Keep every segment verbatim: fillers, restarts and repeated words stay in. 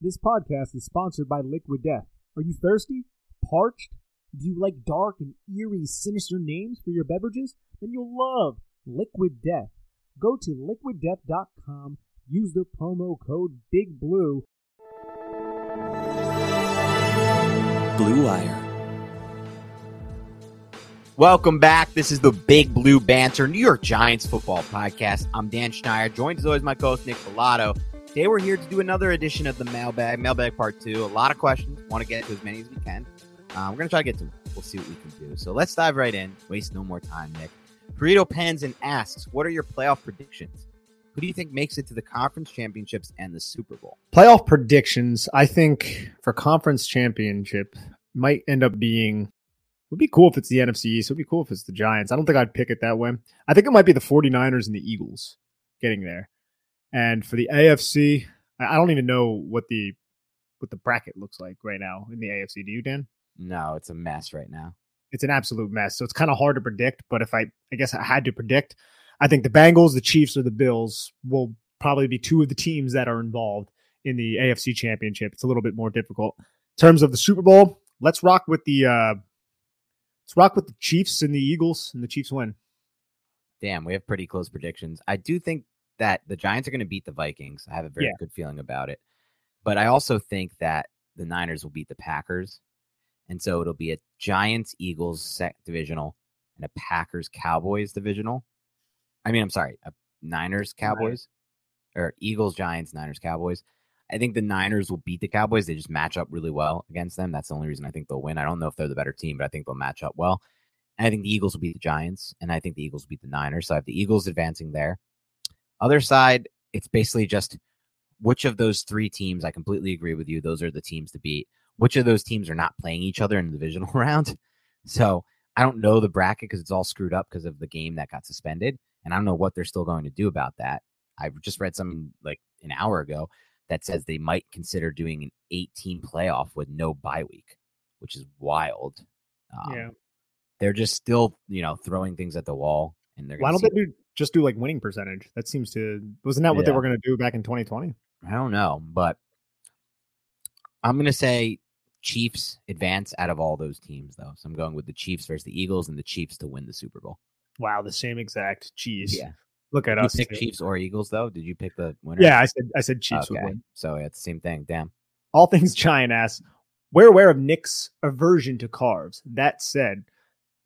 This podcast is sponsored by Liquid Death. Are you thirsty? Parched? Do you like dark and eerie, sinister names for your beverages? Then you'll love Liquid Death. Go to liquid death dot com, use the promo code BIGBLUE. Blue Wire. Welcome back. This is the Big Blue Banter, New York Giants football podcast. I'm Dan Schneier, joined as always my co-host Nick Velato. Today we're here to do another edition of the Mailbag, Mailbag Part two. A lot of questions. Want to get to as many as we can. Um, we're going to try to get to it. We'll see what we can do. So let's dive right in. Waste no more time, Nick. Burrito pens and asks, what are your playoff predictions? Who do you think makes it to the conference championships and the Super Bowl? Playoff predictions, I think, for conference championship might end up being, it would be cool if it's the N F C East. It would be cool if it's the Giants. I don't think I'd pick it that way. I think it might be the 49ers and the Eagles getting there. And for the A F C, I don't even know what the what the bracket looks like right now in the A F C. Do you, Dan? No, it's a mess right now. It's an absolute mess. So it's kind of hard to predict. But if I, I guess I had to predict, I think the Bengals, the Chiefs, or the Bills will probably be two of the teams that are involved in the A F C championship. It's a little bit more difficult. In terms of the Super Bowl, let's rock with the uh, let's rock with the Chiefs and the Eagles, and the Chiefs win. Damn, we have pretty close predictions. I do think that the Giants are going to beat the Vikings. I have a very yeah. good feeling about it. But I also think that the Niners will beat the Packers. And so it'll be a Giants-Eagles sec- divisional and a Packers-Cowboys divisional. I mean, I'm sorry, a Niners-Cowboys right. or Eagles-Giants-Niners-Cowboys. I think the Niners will beat the Cowboys. They just match up really well against them. That's the only reason I think they'll win. I don't know if they're the better team, but I think they'll match up well. And I think the Eagles will beat the Giants, and I think the Eagles will beat the Niners. So I have the Eagles advancing there. Other side, it's basically just which of those three teams, I completely agree with you, those are the teams to beat. Which of those teams are not playing each other in the divisional round? So I don't know the bracket because it's all screwed up because of the game that got suspended. And I don't know what they're still going to do about that. I just read something like an hour ago that says they might consider doing an eight-team playoff with no bye week, which is wild. Um, yeah. They're just still, you know, throwing things at the wall. And they're Why don't see- they do... Just do like winning percentage. That seems to, wasn't that what yeah. they were going to do back in twenty twenty? I don't know, but I'm going to say Chiefs advance out of all those teams, though. So I'm going with the Chiefs versus the Eagles and the Chiefs to win the Super Bowl. Wow, the same exact Chiefs. Yeah. Look at Did us. You pick Chiefs or Eagles, though? Did you pick the winner? Yeah, I said I said Chiefs okay. would win. So yeah, it's the same thing. Damn. All Things Giant asks, we're aware of Nick's aversion to carbs. That said,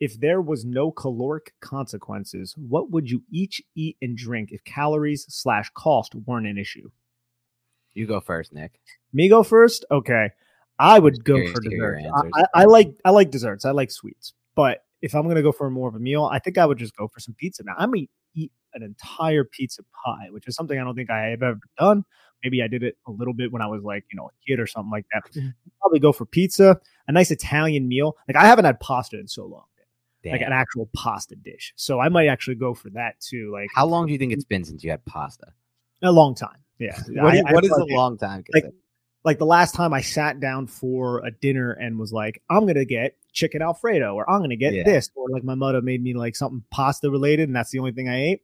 if there was no caloric consequences, what would you each eat and drink if calories slash cost weren't an issue? You go first, Nick. Me go first? Okay. I would go for dessert. I, I, I like I like desserts. I like sweets. But if I'm going to go for more of a meal, I think I would just go for some pizza. Now, I'm going to eat an entire pizza pie, which is something I don't think I have ever done. Maybe I did it a little bit when I was like, you know, a kid or something like that. I'd probably go for pizza, a nice Italian meal. Like I haven't had pasta in so long. Damn. Like an actual pasta dish. So I might actually go for that too. Like, how long do you think it's been since you had pasta? A long time. Yeah. what is, I, what I is a long time? Like, like the last time I sat down for a dinner and was like, I'm going to get chicken Alfredo or I'm going to get yeah. this. Or like my mother made me like something pasta related and that's the only thing I ate.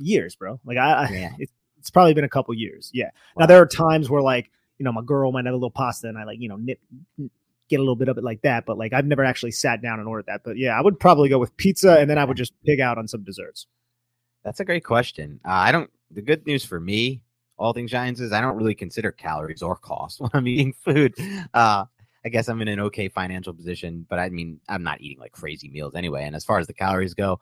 Years, bro. Like I, yeah. I it's, it's probably been a couple years. Yeah. Wow. Now there are times where like, you know, my girl might have a little pasta and I like, you know, nip, nip get a little bit of it like that, but like I've never actually sat down and ordered that. But yeah, I would probably go with pizza and then I would just pig out on some desserts. That's a great question. Uh, I don't, the good news for me All Things Giants is I don't really consider calories or cost when I'm eating food. Uh, I guess I'm in an okay financial position, but I mean, I'm not eating like crazy meals anyway. And as far as the calories go,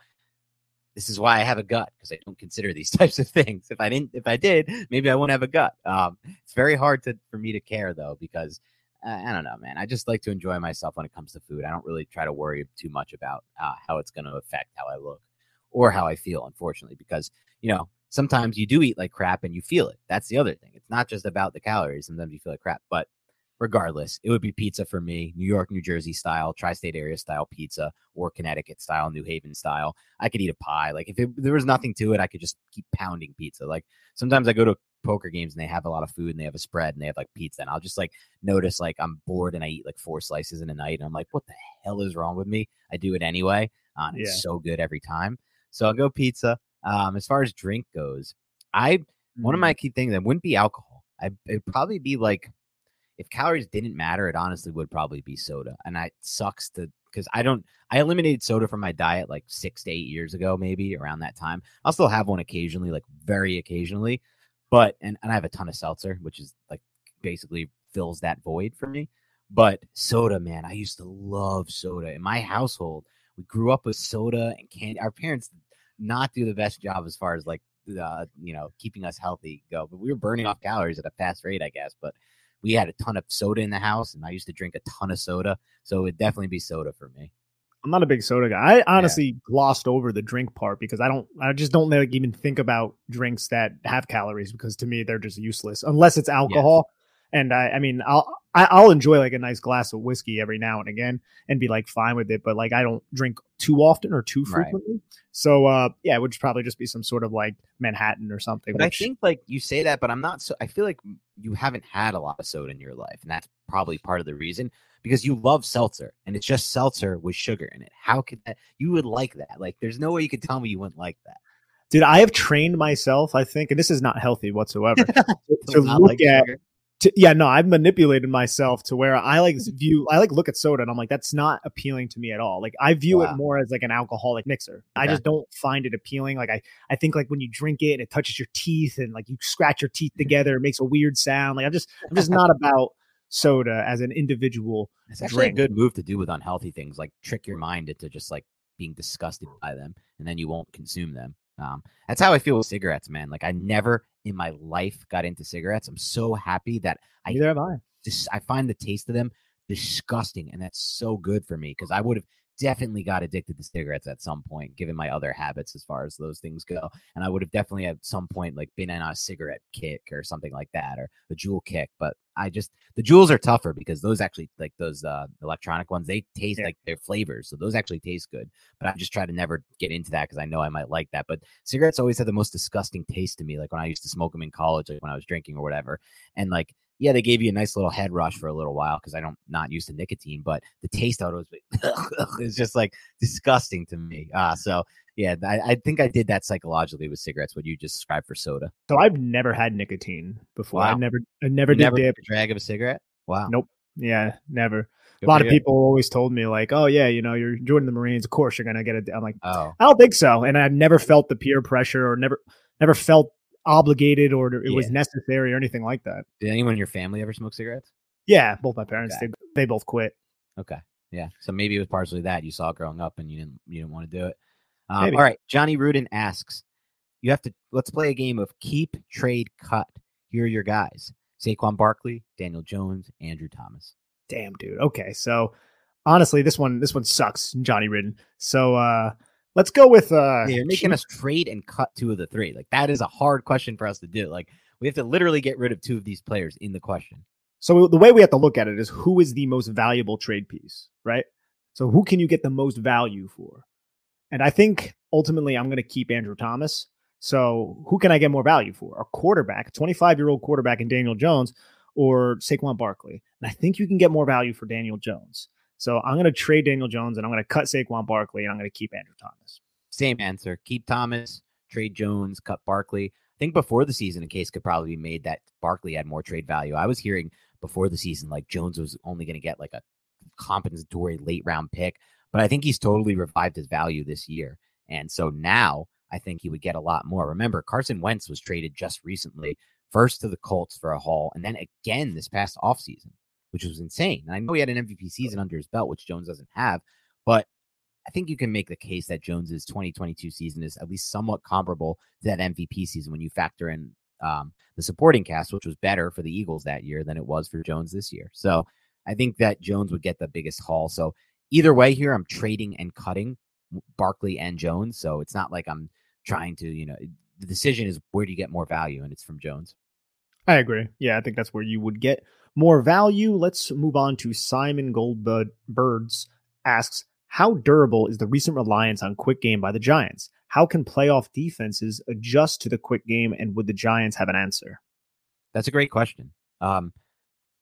this is why I have a gut, because I don't consider these types of things. If I didn't, if I did, maybe I wouldn't have a gut. Um, it's very hard to for me to care though, because uh, I don't know, man. I just like to enjoy myself when it comes to food. I don't really try to worry too much about uh, how it's going to affect how I look or how I feel, unfortunately, because you know sometimes you do eat like crap and you feel it. That's the other thing. It's not just about the calories. Sometimes you feel like crap, but regardless, it would be pizza for me, New York, New Jersey style, tri-state area style pizza, or Connecticut style, New Haven style. I could eat a pie. Like if it, there was nothing to it, I could just keep pounding pizza. Like sometimes I go to poker games and they have a lot of food and they have a spread and they have like pizza. And I'll just like notice like I'm bored and I eat like four slices in a night. And I'm like, what the hell is wrong with me? I do it anyway. Uh, and yeah. It's so good every time. So I'll go pizza. Um, as far as drink goes, I, mm-hmm. one of my key things, it wouldn't be alcohol. I, it'd probably be like, if calories didn't matter, it honestly would probably be soda. And I, it sucks to, because I don't, I eliminated soda from my diet like six to eight years ago, maybe around that time. I'll still have one occasionally, like very occasionally, but, and, and I have a ton of seltzer, which is like basically fills that void for me. But soda, man, I used to love soda. In my household, we grew up with soda and candy. Our parents did not do the best job as far as like, uh, you know, keeping us healthy go, but we were burning off calories at a fast rate, I guess. But we had a ton of soda in the house, and I used to drink a ton of soda. So it would definitely be soda for me. I'm not a big soda guy. I honestly yeah. glossed over the drink part because I don't, I just don't like even think about drinks that have calories because to me, they're just useless unless it's alcohol. Yeah. And I, I mean, I'll, I, I'll enjoy like a nice glass of whiskey every now and again and be like fine with it. But like, I don't drink too often or too frequently. Right. So uh, yeah, it would probably just be some sort of like Manhattan or something. But which... I think like you say that, but I'm not so I feel like you haven't had a lot of soda in your life. And that's probably part of the reason, because you love seltzer and it's just seltzer with sugar in it. How could that you would like that? Like there's no way you could tell me you wouldn't like that. Dude, I have trained myself, I think, and this is not healthy whatsoever. to look like at sugar. To, yeah, no, I've manipulated myself to where I like view, I like look at soda and I'm like, that's not appealing to me at all. Like I view wow. it more as like an alcoholic mixer. Okay. I just don't find it appealing. Like I, I think like when you drink it and it touches your teeth and like you scratch your teeth together, it makes a weird sound. Like I'm just, I'm just not about soda as an individual. It's actually drink. A good move to do with unhealthy things. Like trick your mind into just like being disgusted by them and then you won't consume them. Um, that's how I feel with cigarettes, man. Like I never in my life got into cigarettes. I'm so happy that I, Neither have I. Just, I find the taste of them disgusting. And that's so good for me because I would have definitely got addicted to cigarettes at some point, given my other habits as far as those things go. And I would have definitely at some point like been on a cigarette kick or something like that, or a jewel kick. But I just, the jewels are tougher because those actually like those uh, electronic ones, they taste yeah. like their flavors. So those actually taste good. But I just try to never get into that because I know I might like that. But cigarettes always had the most disgusting taste to me. Like when I used to smoke them in college, like when I was drinking or whatever. And like, yeah, they gave you a nice little head rush for a little while because I don't not used to nicotine, but the taste out of it is just like disgusting to me. Uh, so, yeah, I, I think I did that psychologically with cigarettes, what you just described for soda. So I've never had nicotine before. Wow. I never I never you did never dip. A drag of a cigarette. Wow. Nope. Yeah, never. Good a lot of you. People always told me like, oh, yeah, you know, you're joining the Marines. Of course, you're going to get it. I'm like, oh, I don't think so. And I've never felt the peer pressure or never never felt obligated or it yeah. was necessary or anything like that. Did anyone in your family ever smoke cigarettes? Yeah, both my parents okay. they, they both quit. Okay. Yeah. So maybe it was partially that you saw it growing up and you didn't you didn't want to do it. Um, all right. Johnny Rudin asks, you have to let's play a game of keep, trade, cut. Here are your guys. Saquon Barkley, Daniel Jones, Andrew Thomas. Damn, dude. Okay. So honestly, this one this one sucks, Johnny Rudin. So uh Let's go with... Uh, yeah, you're making keep... us trade and cut two of the three. Like, that is a hard question for us to do. Like, we have to literally get rid of two of these players in the question. So the way we have to look at it is who is the most valuable trade piece, right? So who can you get the most value for? And I think, ultimately, I'm going to keep Andrew Thomas. So who can I get more value for? A quarterback, a twenty-five-year-old quarterback in Daniel Jones or Saquon Barkley. And I think you can get more value for Daniel Jones. So I'm going to trade Daniel Jones and I'm going to cut Saquon Barkley and I'm going to keep Andrew Thomas. Same answer. Keep Thomas, trade Jones, cut Barkley. I think before the season, a case could probably be made that Barkley had more trade value. I was hearing before the season, like Jones was only going to get like a compensatory late round pick, but I think he's totally revived his value this year. And so now I think he would get a lot more. Remember, Carson Wentz was traded just recently first to the Colts for a haul, and then again this past offseason, which was insane. And I know he had an M V P season under his belt, which Jones doesn't have, but I think you can make the case that Jones's twenty twenty-two season is at least somewhat comparable to that M V P season when you factor in um, the supporting cast, which was better for the Eagles that year than it was for Jones this year. So I think that Jones would get the biggest haul. So either way here, I'm trading and cutting Barkley and Jones. So it's not like I'm trying to, you know, the decision is where do you get more value? And it's from Jones. I agree. Yeah, I think that's where you would get more value. Let's move on to Simon Goldberg asks, how durable is the recent reliance on quick game by the Giants? How can playoff defenses adjust to the quick game? And would the Giants have an answer? That's a great question. Um,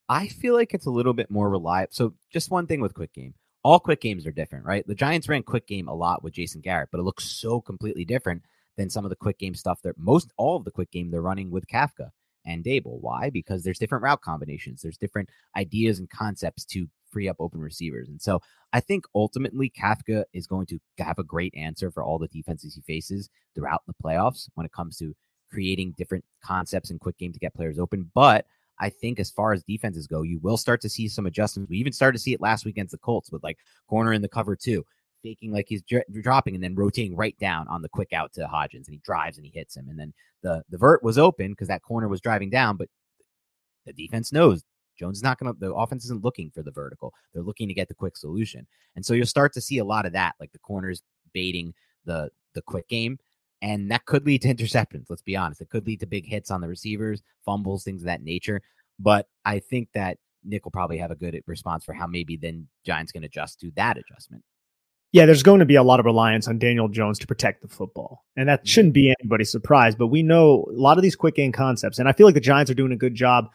I feel like it's a little bit more reliable. So just one thing with quick game, all quick games are different, right? The Giants ran quick game a lot with Jason Garrett, but it looks so completely different than some of the quick game stuff that most all of the quick game they're running with Kafka and Dable. Why? Because there's different route combinations. There's different ideas and concepts to free up open receivers. And so I think ultimately Kafka is going to have a great answer for all the defenses he faces throughout the playoffs when it comes to creating different concepts and quick game to get players open. But I think as far as defenses go, you will start to see some adjustments. We even started to see it last week against the Colts with like corner in the cover two, faking like he's dr- dropping and then rotating right down on the quick out to Hodgins, and he drives and he hits him. And then the, the vert was open because that corner was driving down, but the defense knows Jones is not going to, the offense isn't looking for the vertical. They're looking to get the quick solution. And so you'll start to see a lot of that, like the corners baiting the, the quick game. And that could lead to interceptions. Let's be honest. It could lead to big hits on the receivers, fumbles, things of that nature. But I think that Nick will probably have a good response for how maybe then Giants can adjust to that adjustment. Yeah, there's going to be a lot of reliance on Daniel Jones to protect the football. And that shouldn't be anybody's surprise. But we know a lot of these quick game concepts. And I feel like the Giants are doing a good job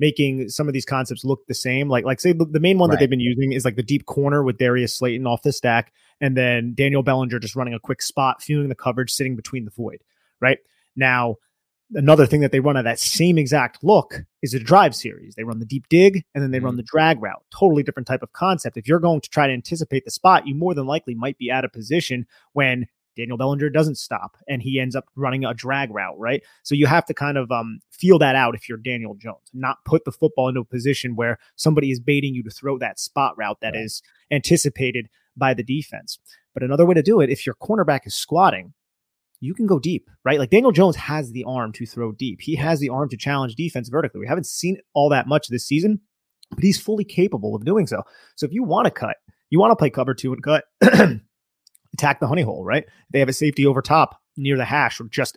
making some of these concepts look the same. Like, like say the, the main one right. that they've been using is like the deep corner with Darius Slayton off the stack, and then Daniel Bellinger just running a quick spot, fueling the coverage, sitting between the void, right? Now, another thing that they run at that same exact look is a drive series. They run the deep dig, and then they mm-hmm. run the drag route. Totally different type of concept. If you're going to try to anticipate the spot, you more than likely might be out of position when Daniel Bellinger doesn't stop, and he ends up running a drag route, right? So you have to kind of um, feel that out if you're Daniel Jones, not put the football into a position where somebody is baiting you to throw that spot route that right. is anticipated by the defense. But another way to do it, if your cornerback is squatting, you can go deep, right? Like Daniel Jones has the arm to throw deep. He has the arm to challenge defense vertically. We haven't seen it all that much this season, but he's fully capable of doing so. So if you want to cut, you want to play cover two and cut, attack the honey hole, right? They have a safety over top near the hash or just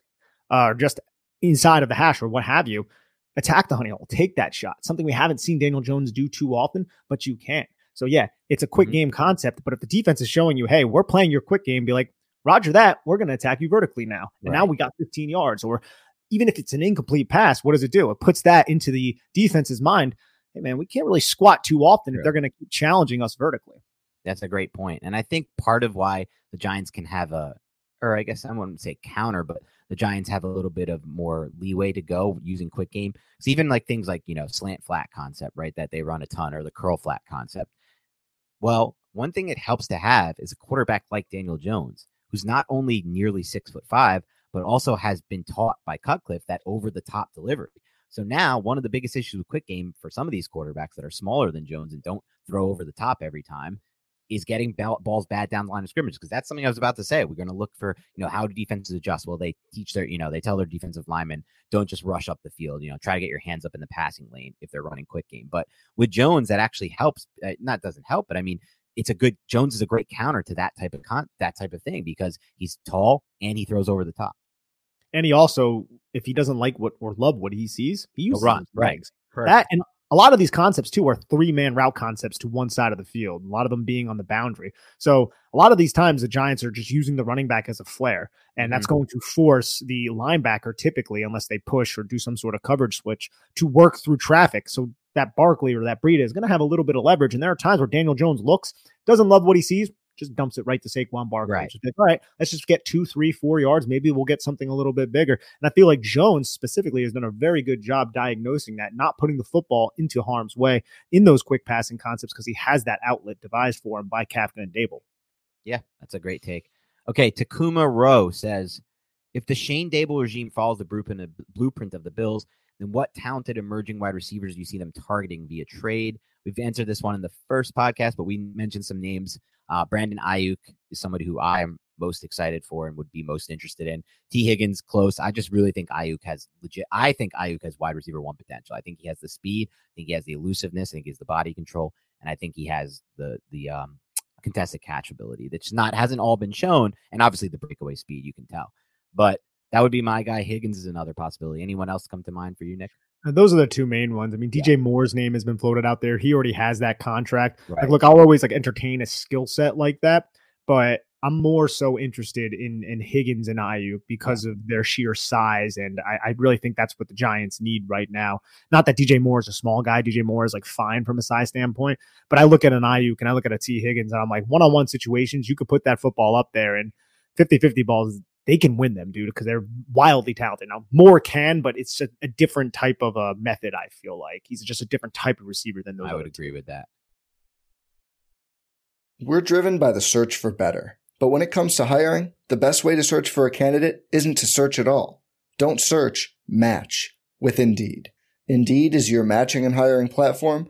uh, just inside of the hash or what have you. Attack the honey hole. Take that shot. Something we haven't seen Daniel Jones do too often, but you can. So yeah, it's a quick mm-hmm. game concept, but if the defense is showing you, hey, we're playing your quick game, be like, roger that. We're going to attack you vertically now. And right. now we got fifteen yards. Or even if it's an incomplete pass, what does it do? It puts that into the defense's mind. Hey, man, we can't really squat too often sure. if they're going to keep challenging us vertically. That's a great point. And I think part of why the Giants can have a, or I guess I wouldn't say counter, but the Giants have a little bit of more leeway to go using quick game. It's even like things like, you know, slant flat concept, right? That they run a ton, or the curl flat concept. Well, one thing it helps to have is a quarterback like Daniel Jones, who's not only nearly six foot five, but also has been taught by Cutcliffe that over the top delivery. So now one of the biggest issues with quick game for some of these quarterbacks that are smaller than Jones and don't throw over the top every time is getting balls bad down the line of scrimmage, because that's something I was about to say. We're going to look for, you know, how do defenses adjust? Well, they teach their, you know, they tell their defensive linemen, don't just rush up the field, you know, try to get your hands up in the passing lane if they're running quick game. But with Jones, that actually helps, uh, not doesn't help, but I mean, it's a good, Jones is a great counter to that type of con- that type of thing, because he's tall and he throws over the top. And he also, if he doesn't like what or love what he sees, he uses runs, right. That and a lot of these concepts, too, are three-man route concepts to one side of the field, a lot of them being on the boundary. So a lot of these times, the Giants are just using the running back as a flare, and that's mm-hmm. going to force the linebacker, typically, unless they push or do some sort of coverage switch, to work through traffic. So that Barkley or that Breida is going to have a little bit of leverage, and there are times where Daniel Jones looks, doesn't love what he sees, just dumps it right to Saquon Barkley. Right. Just like, all right, let's just get two, three, four yards. Maybe we'll get something a little bit bigger. And I feel like Jones specifically has done a very good job diagnosing that, not putting the football into harm's way in those quick passing concepts, because he has that outlet devised for him by Kafka and Dable. Yeah, that's a great take. Okay, Takuma Rowe says, if the Shane Dable regime follows the blueprint of the Bills, then what talented emerging wide receivers do you see them targeting via trade? We've answered this one in the first podcast, but we mentioned some names. Uh, Brandon Aiyuk is somebody who I am most excited for and would be most interested in. T. Higgins, close. I just really think Aiyuk has legit. I think Aiyuk has wide receiver one potential. I think he has the speed. I think he has the elusiveness. I think he has the body control. And I think he has the the um, contested catch ability that's not hasn't all been shown. And obviously the breakaway speed, you can tell. But that would be my guy. Higgins is another possibility. Anyone else come to mind for you, Nick? Those are the two main ones. I mean, D J yeah. Moore's name has been floated out there. He already has that contract. Right. Like, look, I'll always like entertain a skill set like that, but I'm more so interested in in Higgins and Aiyuk because yeah. of their sheer size, and I, I really think that's what the Giants need right now. Not that D J Moore is a small guy. D J Moore is like fine from a size standpoint, but I look at an Aiyuk and I look at a T. Higgins, and I'm like, one-on-one situations, you could put that football up there, and fifty-fifty balls, they can win them, dude, because they're wildly talented. Now, Moore can, but it's a, a different type of a method, I feel like. He's just a different type of receiver than those. I would agree with that. We're driven by the search for better. But when it comes to hiring, the best way to search for a candidate isn't to search at all. Don't search, match with Indeed. Indeed is your matching and hiring platform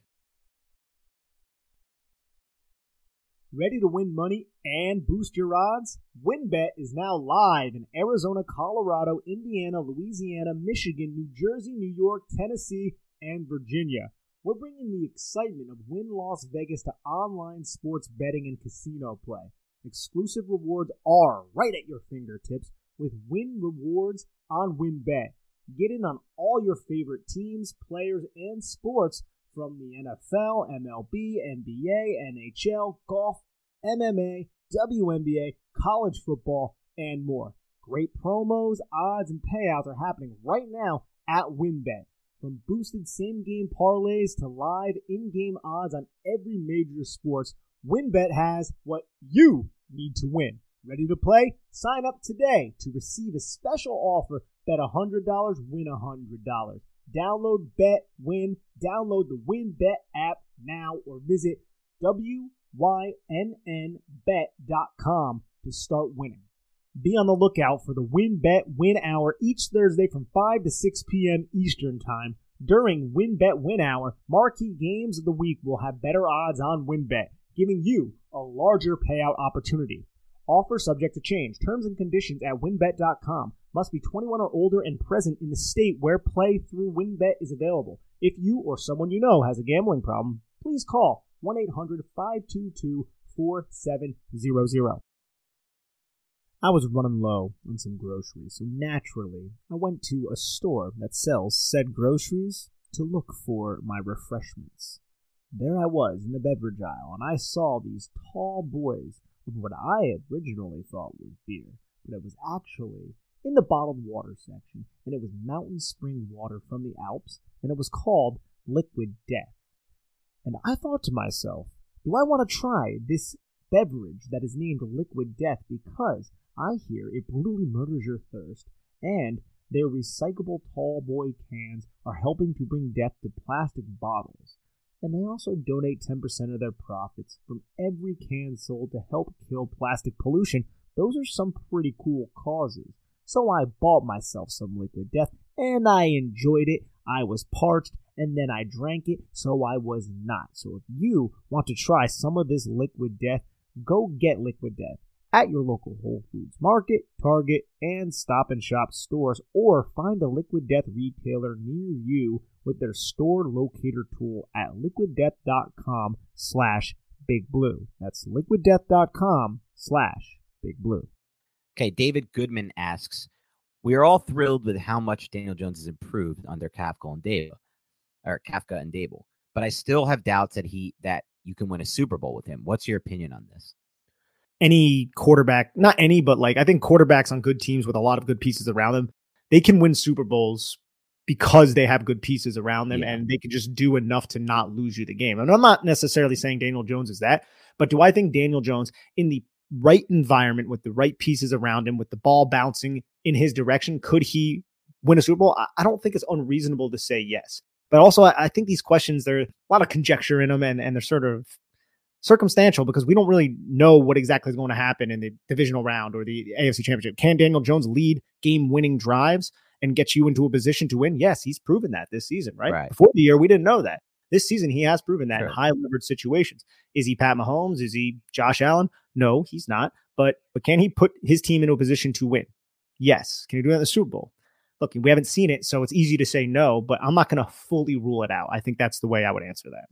Ready to win money and boost your odds? WynnBET is now live in Arizona, Colorado, Indiana, Louisiana, Michigan, New Jersey, New York, Tennessee, and Virginia. We're bringing the excitement of Wynn Las Vegas to online sports betting and casino play. Exclusive rewards are right at your fingertips with Wynn Rewards on WynnBET. Get in on all your favorite teams, players, and sports from the N F L, M L B, N B A, N H L, golf, M M A, W N B A, college football, and more. Great promos, odds, and payouts are happening right now at WynnBET. From boosted same-game parlays to live in-game odds on every major sports, WynnBET has what you need to win. Ready to play? Sign up today to receive a special offer. Bet one hundred dollars, win one hundred dollars. Download Bet Win. Download the WynnBET app now or visit wynnbet dot com to start winning. Be on the lookout for the WynnBET Win Hour each Thursday from five to six p.m. Eastern Time. During WynnBET Win Hour, marquee games of the week will have better odds on WynnBET, giving you a larger payout opportunity. Offer subject to change. Terms and conditions at wynnbet dot com. Must be twenty-one or older and present in the state where play through WynnBET is available. If you or someone you know has a gambling problem, please call one eight hundred five two two four seven zero zero. I was running low on some groceries, so naturally I went to a store that sells said groceries to look for my refreshments. There I was in the beverage aisle, and I saw these tall boys of what I originally thought was beer, but it was actually in the bottled water section, and it was mountain spring water from the Alps, and it was called Liquid Death. And I thought to myself, do I want to try this beverage that is named Liquid Death because I hear it brutally murders your thirst, and their recyclable tall boy cans are helping to bring death to plastic bottles. And they also donate ten percent of their profits from every can sold to help kill plastic pollution. Those are some pretty cool causes. So I bought myself some Liquid Death, and I enjoyed it. I was parched, and then I drank it, so I was not. So if you want to try some of this Liquid Death, go get Liquid Death at your local Whole Foods Market, Target, and Stop and Shop stores, or find a Liquid Death retailer near you with their store locator tool at liquid death dot com slash Big Blue. That's liquid death dot com slash Big Blue. Okay, David Goodman asks, We are all thrilled with how much Daniel Jones has improved under Kafka and Dable, or Kafka and Dable. But I still have doubts that he that you can win a Super Bowl with him. What's your opinion on this? Any quarterback, not any, but like I think quarterbacks on good teams with a lot of good pieces around them, they can win Super Bowls because they have good pieces around them, yeah. and they can just do enough to not lose you the game. And I'm not necessarily saying Daniel Jones is that, but do I think Daniel Jones in the right environment with the right pieces around him, with the ball bouncing in his direction, could he win a Super Bowl? I don't think it's unreasonable to say yes. But also, I think these questions, there's a lot of conjecture in them, and, and they're sort of circumstantial because we don't really know what exactly is going to happen in the divisional round or the A F C Championship. Can Daniel Jones lead game-winning drives and get you into a position to win? Yes, he's proven that this season, right? right. Before the year, we didn't know that. This season, he has proven that sure. in high-leverage situations. Is he Pat Mahomes? Is he Josh Allen? No, he's not. But, but can he put his team into a position to win? Yes. Can he do that in the Super Bowl? Look, we haven't seen it, so it's easy to say no, but I'm not going to fully rule it out. I think that's the way I would answer that.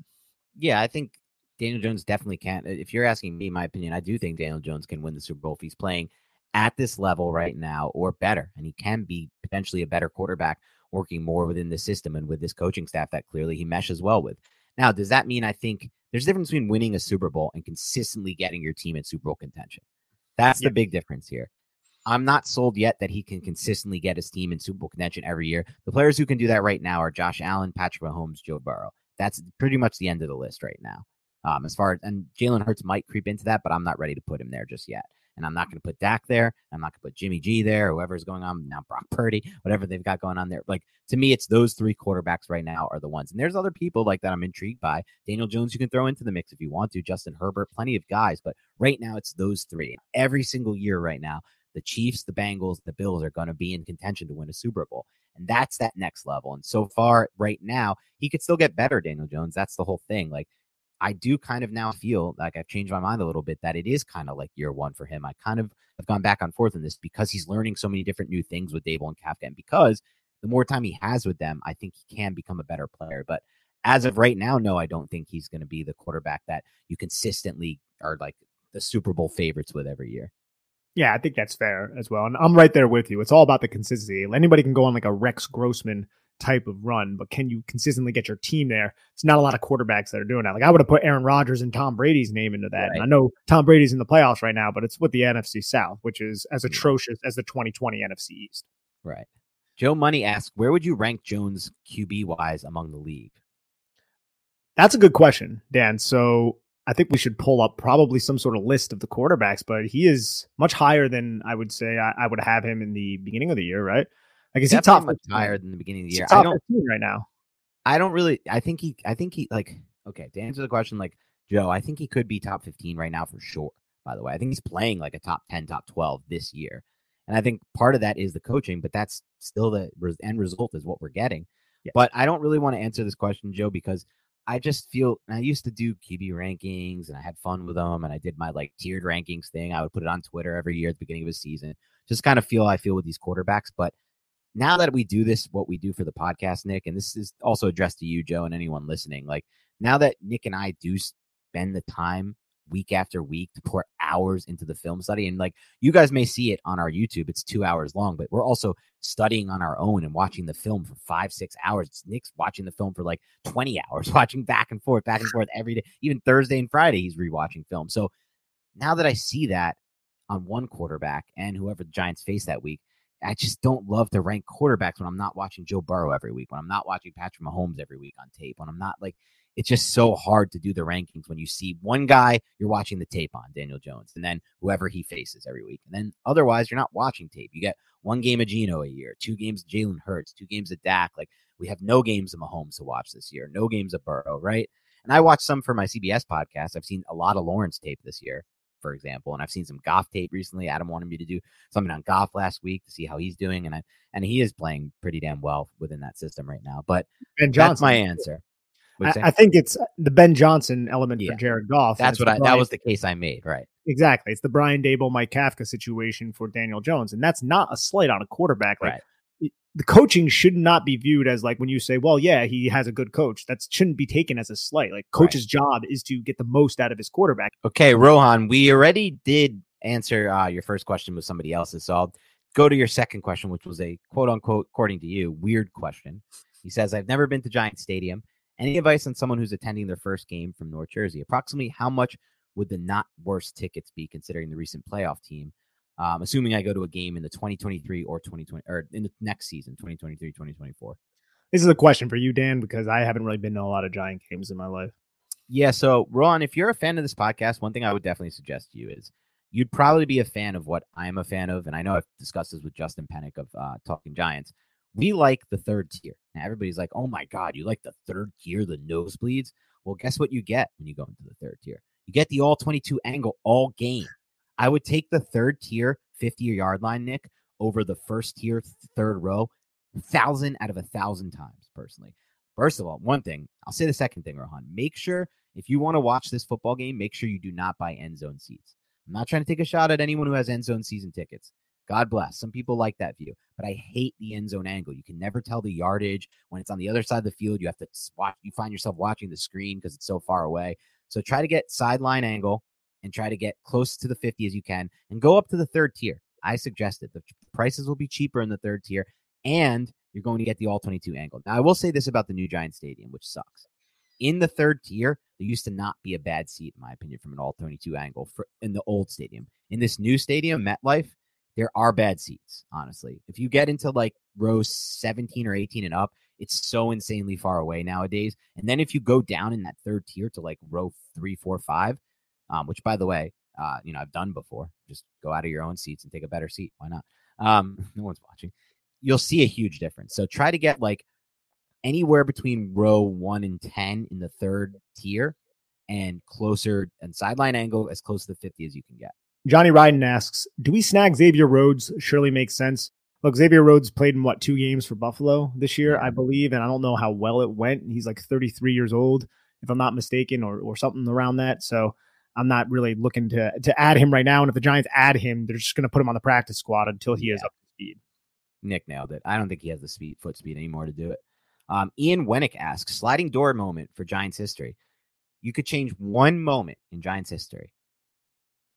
Yeah, I think Daniel Jones definitely can. If you're asking me my opinion, I do think Daniel Jones can win the Super Bowl if he's playing at this level right now or better, and he can be potentially a better quarterback working more within the system and with this coaching staff that clearly he meshes well with. Now, does that mean I think there's a difference between winning a Super Bowl and consistently getting your team at Super Bowl contention? That's yeah. the big difference here. I'm not sold yet that he can consistently get his team in Super Bowl contention every year. The players who can do that right now are Josh Allen, Patrick Mahomes, Joe Burrow. That's pretty much the end of the list right now. Um, as far as, and Jalen Hurts might creep into that, but I'm not ready to put him there just yet. And I'm not going to put Dak there. I'm not going to put Jimmy G there. Whoever's going on now, Brock Purdy, whatever they've got going on there. Like, to me, it's those three quarterbacks right now are the ones. And there's other people like that I'm intrigued by. Daniel Jones, you can throw into the mix if you want to. Justin Herbert, plenty of guys. But right now, it's those three. Every single year right now, the Chiefs, the Bengals, the Bills are going to be in contention to win a Super Bowl. And that's that next level. And so far right now, he could still get better, Daniel Jones. That's the whole thing. Like, I do kind of now feel like I've changed my mind a little bit that it is kind of like year one for him. I kind of have gone back and forth on this because he's learning so many different new things with Dable and Kafka. And because the more time he has with them, I think he can become a better player. But as of right now, no, I don't think he's going to be the quarterback that you consistently are like the Super Bowl favorites with every year. Yeah, I think that's fair as well. And I'm right there with you. It's all about the consistency. Anybody can go on like a Rex Grossman type of run, but can you consistently get your team there? It's not a lot of quarterbacks that are doing that. Like I would have put Aaron Rodgers and Tom Brady's name into that. Right. And I know Tom Brady's in the playoffs right now, but it's with the N F C South, which is as atrocious as the twenty twenty N F C East. Right. Joe Money asks, where would you rank Jones Q B-wise among the league? That's a good question, Dan. So I think we should pull up probably some sort of list of the quarterbacks, but he is much higher than I would say I, I would have him in the beginning of the year, right? Like, is he top much higher than the beginning of the year? I don't right now. I don't really. I think he. I think he. Like, okay, to answer the question, like Joe, I think he could be top fifteen right now for sure. By the way, I think he's playing like a top ten, top twelve this year, and I think part of that is the coaching, but that's still the end result is what we're getting. Yes. But I don't really want to answer this question, Joe, because I just feel, and I used to do Q B rankings and I had fun with them and I did my like tiered rankings thing. I would put it on Twitter every year at the beginning of the season, just kind of feel I feel with these quarterbacks. But now that we do this, what we do for the podcast, Nick, and this is also addressed to you, Joe, and anyone listening, like now that Nick and I do spend the time week after week to pour hours into the film study, and like you guys may see it on our YouTube, it's two hours long, but we're also studying on our own and watching the film for five six hours. It's Nick's watching the film for like twenty hours, watching back and forth back and forth every day. Even Thursday and Friday he's rewatching film. So now that I see that on one quarterback and whoever the Giants face that week, I just don't love to rank quarterbacks when I'm not watching Joe Burrow every week, when I'm not watching Patrick Mahomes every week on tape, when I'm not like, it's just so hard to do the rankings when you see one guy you're watching the tape on, Daniel Jones, and then whoever he faces every week. And then otherwise, you're not watching tape. You get one game of Geno a year, two games of Jalen Hurts, two games of Dak. Like, we have no games of Mahomes to watch this year, no games of Burrow, right? And I watched some for my C B S podcast. I've seen a lot of Lawrence tape this year, for example, and I've seen some Goff tape recently. Adam wanted me to do something on Goff last week to see how he's doing, and I, and he is playing pretty damn well within that system right now. But and Johnson, that's my answer. I, I think it's the Ben Johnson element yeah. for Jared Goff. That's what I, Brian, that was the case I made, right? Exactly. It's the Brian Daboll, Mike Kafka situation for Daniel Jones. And that's not a slight on a quarterback. Like, right. it, the coaching should not be viewed as like when you say, well, yeah, he has a good coach. That shouldn't be taken as a slight. Like, coach's right. job is to get the most out of his quarterback. Okay, Rohan, we already did answer uh, your first question with somebody else's. So I'll go to your second question, which was a quote-unquote, according to you, weird question. He says, I've never been to Giant Stadium. Any advice on someone who's attending their first game from North Jersey? Approximately how much would the not worst tickets be considering the recent playoff team? Um, assuming I go to a game in the twenty twenty-three or twenty twenty or in the next season, twenty twenty-three, twenty twenty-four. This is a question for you, Dan, because I haven't really been to a lot of Giant games in my life. Yeah. So Ron, if you're a fan of this podcast, one thing I would definitely suggest to you is you'd probably be a fan of what I'm a fan of. And I know I've discussed this with Justin Pennick of uh, Talking Giants. We like the third tier. Now, everybody's like, oh, my God, you like the third tier, the nosebleeds? Well, guess what you get when you go into the third tier? You get the all twenty-two angle all game. I would take the third tier fifty-yard line, Nick, over the first tier third row one thousand out of one thousand times, personally. First of all, one thing, I'll say the second thing, Rohan. Make sure, if you want to watch this football game, make sure you do not buy end zone seats. I'm not trying to take a shot at anyone who has end zone season tickets. God bless. Some people like that view, but I hate the end zone angle. You can never tell the yardage when it's on the other side of the field. You have to watch, you find yourself watching the screen because it's so far away. So try to get sideline angle and try to get close to the fifty as you can and go up to the third tier. I suggest it. The prices will be cheaper in the third tier and you're going to get the all twenty-two angle. Now, I will say this about the new Giant Stadium, which sucks. In the third tier, there used to not be a bad seat, in my opinion, from an all twenty-two angle for, in the old stadium. In this new stadium, MetLife, there are bad seats, honestly. If you get into like rows seventeen or eighteen and up, it's so insanely far away nowadays. And then if you go down in that third tier to like row three, four, five, um, which by the way, uh, you know, I've done before, just go out of your own seats and take a better seat. Why not? Um, no one's watching. You'll see a huge difference. So try to get like anywhere between row one and ten in the third tier and closer and sideline angle as close to the fifty as you can get. Johnny Rudin asks, do we snag Xavier Rhodes? Surely makes sense. Look, Xavier Rhodes played in, what, two games for Buffalo this year, I believe, and I don't know how well it went. He's like thirty-three years old, if I'm not mistaken, or or something around that. So I'm not really looking to, to add him right now. And if the Giants add him, they're just going to put him on the practice squad until he yeah. is up to speed. Nick nailed it. I don't think he has the speed, foot speed anymore to do it. Um, Ian Wennick asks, sliding door moment for Giants history. You could change one moment in Giants history.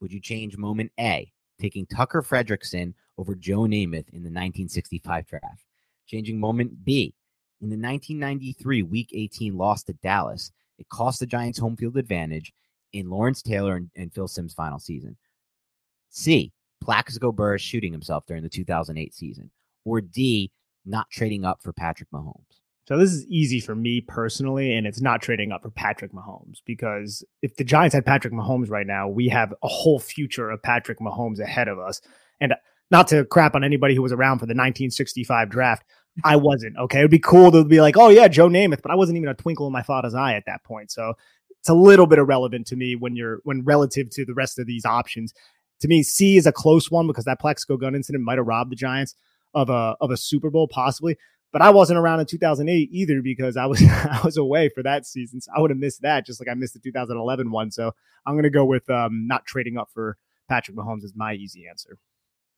Would you change moment A, taking Tucker Fredrickson over Joe Namath in the nineteen sixty-five draft? Changing moment B, in the nineteen ninety-three Week eighteen loss to Dallas, it cost the Giants home field advantage in Lawrence Taylor and, and Phil Simms' final season. C, Plaxico Burress shooting himself during the two thousand eight season. Or D, not trading up for Patrick Mahomes. So this is easy for me personally, and it's not trading up for Patrick Mahomes, because if the Giants had Patrick Mahomes right now, we have a whole future of Patrick Mahomes ahead of us. And not to crap on anybody who was around for the nineteen sixty-five draft. I wasn't, okay? It would be cool to be like, oh yeah, Joe Namath, but I wasn't even a twinkle in my father's eye at that point. So it's a little bit irrelevant to me when you're when relative to the rest of these options. To me, C is a close one because that Plaxico gun incident might have robbed the Giants of a of a Super Bowl, possibly. But I wasn't around in two thousand eight either because I was I was away for that season. So I would have missed that, just like I missed the two thousand eleven one. So I'm going to go with um, not trading up for Patrick Mahomes is my easy answer.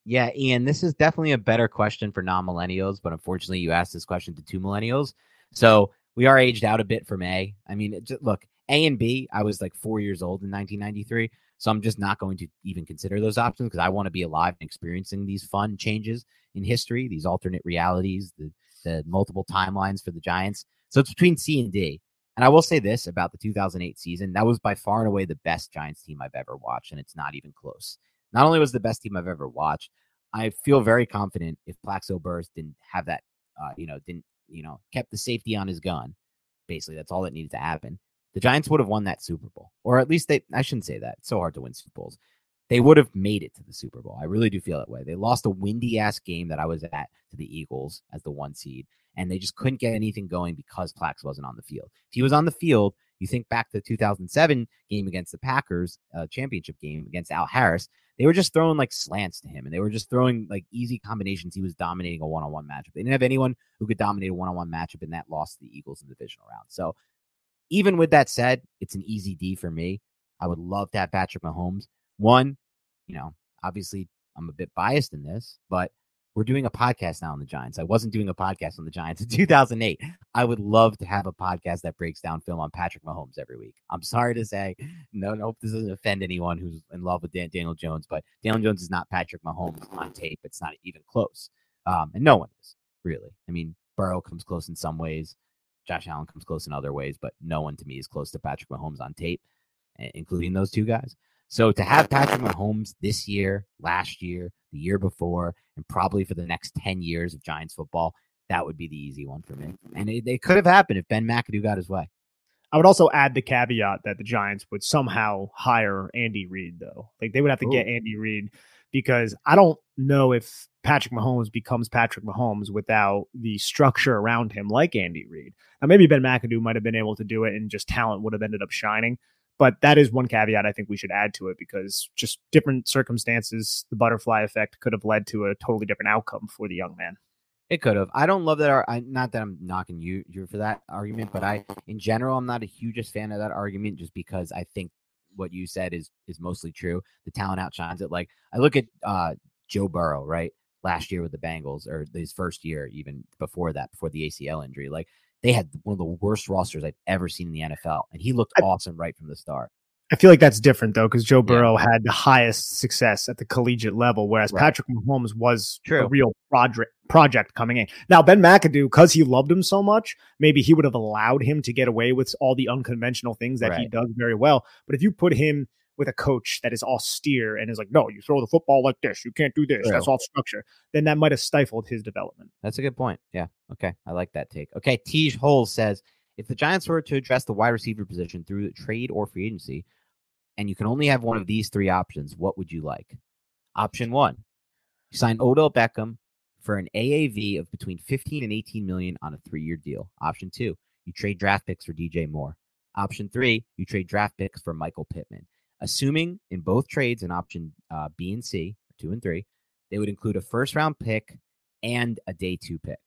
Yeah, Ian, this is definitely a better question for non-millennials. But unfortunately, you asked this question to two millennials. So we are aged out a bit from A. I mean, it just, look, A and B, I was like four years old in nineteen ninety-three. So I'm just not going to even consider those options because I want to be alive and experiencing these fun changes in history, these alternate realities, the the multiple timelines for the Giants. So it's between C and D. And I will say this about the two thousand eight season. That was by far and away the best Giants team I've ever watched, and it's not even close. Not only was the best team I've ever watched, I feel very confident if Plaxico Burress didn't have that, uh, you know, didn't, you know, kept the safety on his gun. Basically, that's all that needed to happen. The Giants would have won that Super Bowl, or at least they, I shouldn't say that. It's so hard to win Super Bowls. They would have made it to the Super Bowl. I really do feel that way. They lost a windy-ass game that I was at to the Eagles as the one seed, and they just couldn't get anything going because Plax wasn't on the field. If he was on the field, you think back to the two thousand seven game against the Packers, uh, championship game against Al Harris, they were just throwing like slants to him, and they were just throwing like easy combinations. He was dominating a one-on-one matchup. They didn't have anyone who could dominate a one-on-one matchup, and that lost to the Eagles in the divisional round. So even with that said, it's an easy D for me. I would love to have Patrick Mahomes. One, you know, obviously I'm a bit biased in this, but We're doing a podcast now on the Giants. I wasn't doing a podcast on the Giants in two thousand eight. I would love to have a podcast that breaks down film on Patrick Mahomes every week. I'm sorry to say, no, no, this doesn't offend anyone who's in love with Dan- Daniel Jones, but Daniel Jones is not Patrick Mahomes on tape. It's not even close. Um, and no one is, really. I mean, Burrow comes close in some ways. Josh Allen comes close in other ways, but no one to me is close to Patrick Mahomes on tape, including those two guys. So to have Patrick Mahomes this year, last year, the year before, and probably for the next ten years of Giants football, that would be the easy one for me. And it, it could have happened if Ben McAdoo got his way. I would also add the caveat that the Giants would somehow hire Andy Reid, though. Like, they would have to Ooh. get Andy Reid, because I don't know if Patrick Mahomes becomes Patrick Mahomes without the structure around him like Andy Reid. Now, maybe Ben McAdoo might have been able to do it and just talent would have ended up shining. But that is one caveat I think we should add to it, because just different circumstances, the butterfly effect could have led to a totally different outcome for the young man. It could have. I don't love that. Ar- I, not that I'm knocking you, you for that argument, but I, in general, I'm not a hugest fan of that argument, just because I think what you said is is mostly true. The talent outshines it. Like, I look at uh, Joe Burrow, right? Last year with the Bengals, or his first year, even before that, before the A C L injury, like, they had one of the worst rosters I've ever seen in the N F L, and he looked I, awesome right from the start. I feel like that's different, though, because Joe Burrow yeah. had the highest success at the collegiate level, whereas right. Patrick Mahomes was True. a real project, project coming in. Now, Ben McAdoo, because he loved him so much, maybe he would have allowed him to get away with all the unconventional things that right. he does very well. But if you put him with a coach that is austere and is like, no, you throw the football like this, you can't do this, True. that's off structure, then that might have stifled his development. That's a good point. Yeah. Okay. I like that take. Okay. Tej Hole says, if the Giants were to address the wide receiver position through trade or free agency, and you can only have one of these three options, what would you like? Option one, you sign Odell Beckham for an A A V of between fifteen and eighteen million on a three-year deal. Option two, you trade draft picks for D J Moore. Option three, you trade draft picks for Michael Pittman. Assuming in both trades, in option uh, B and C, two and three, they would include a first-round pick and a day two pick.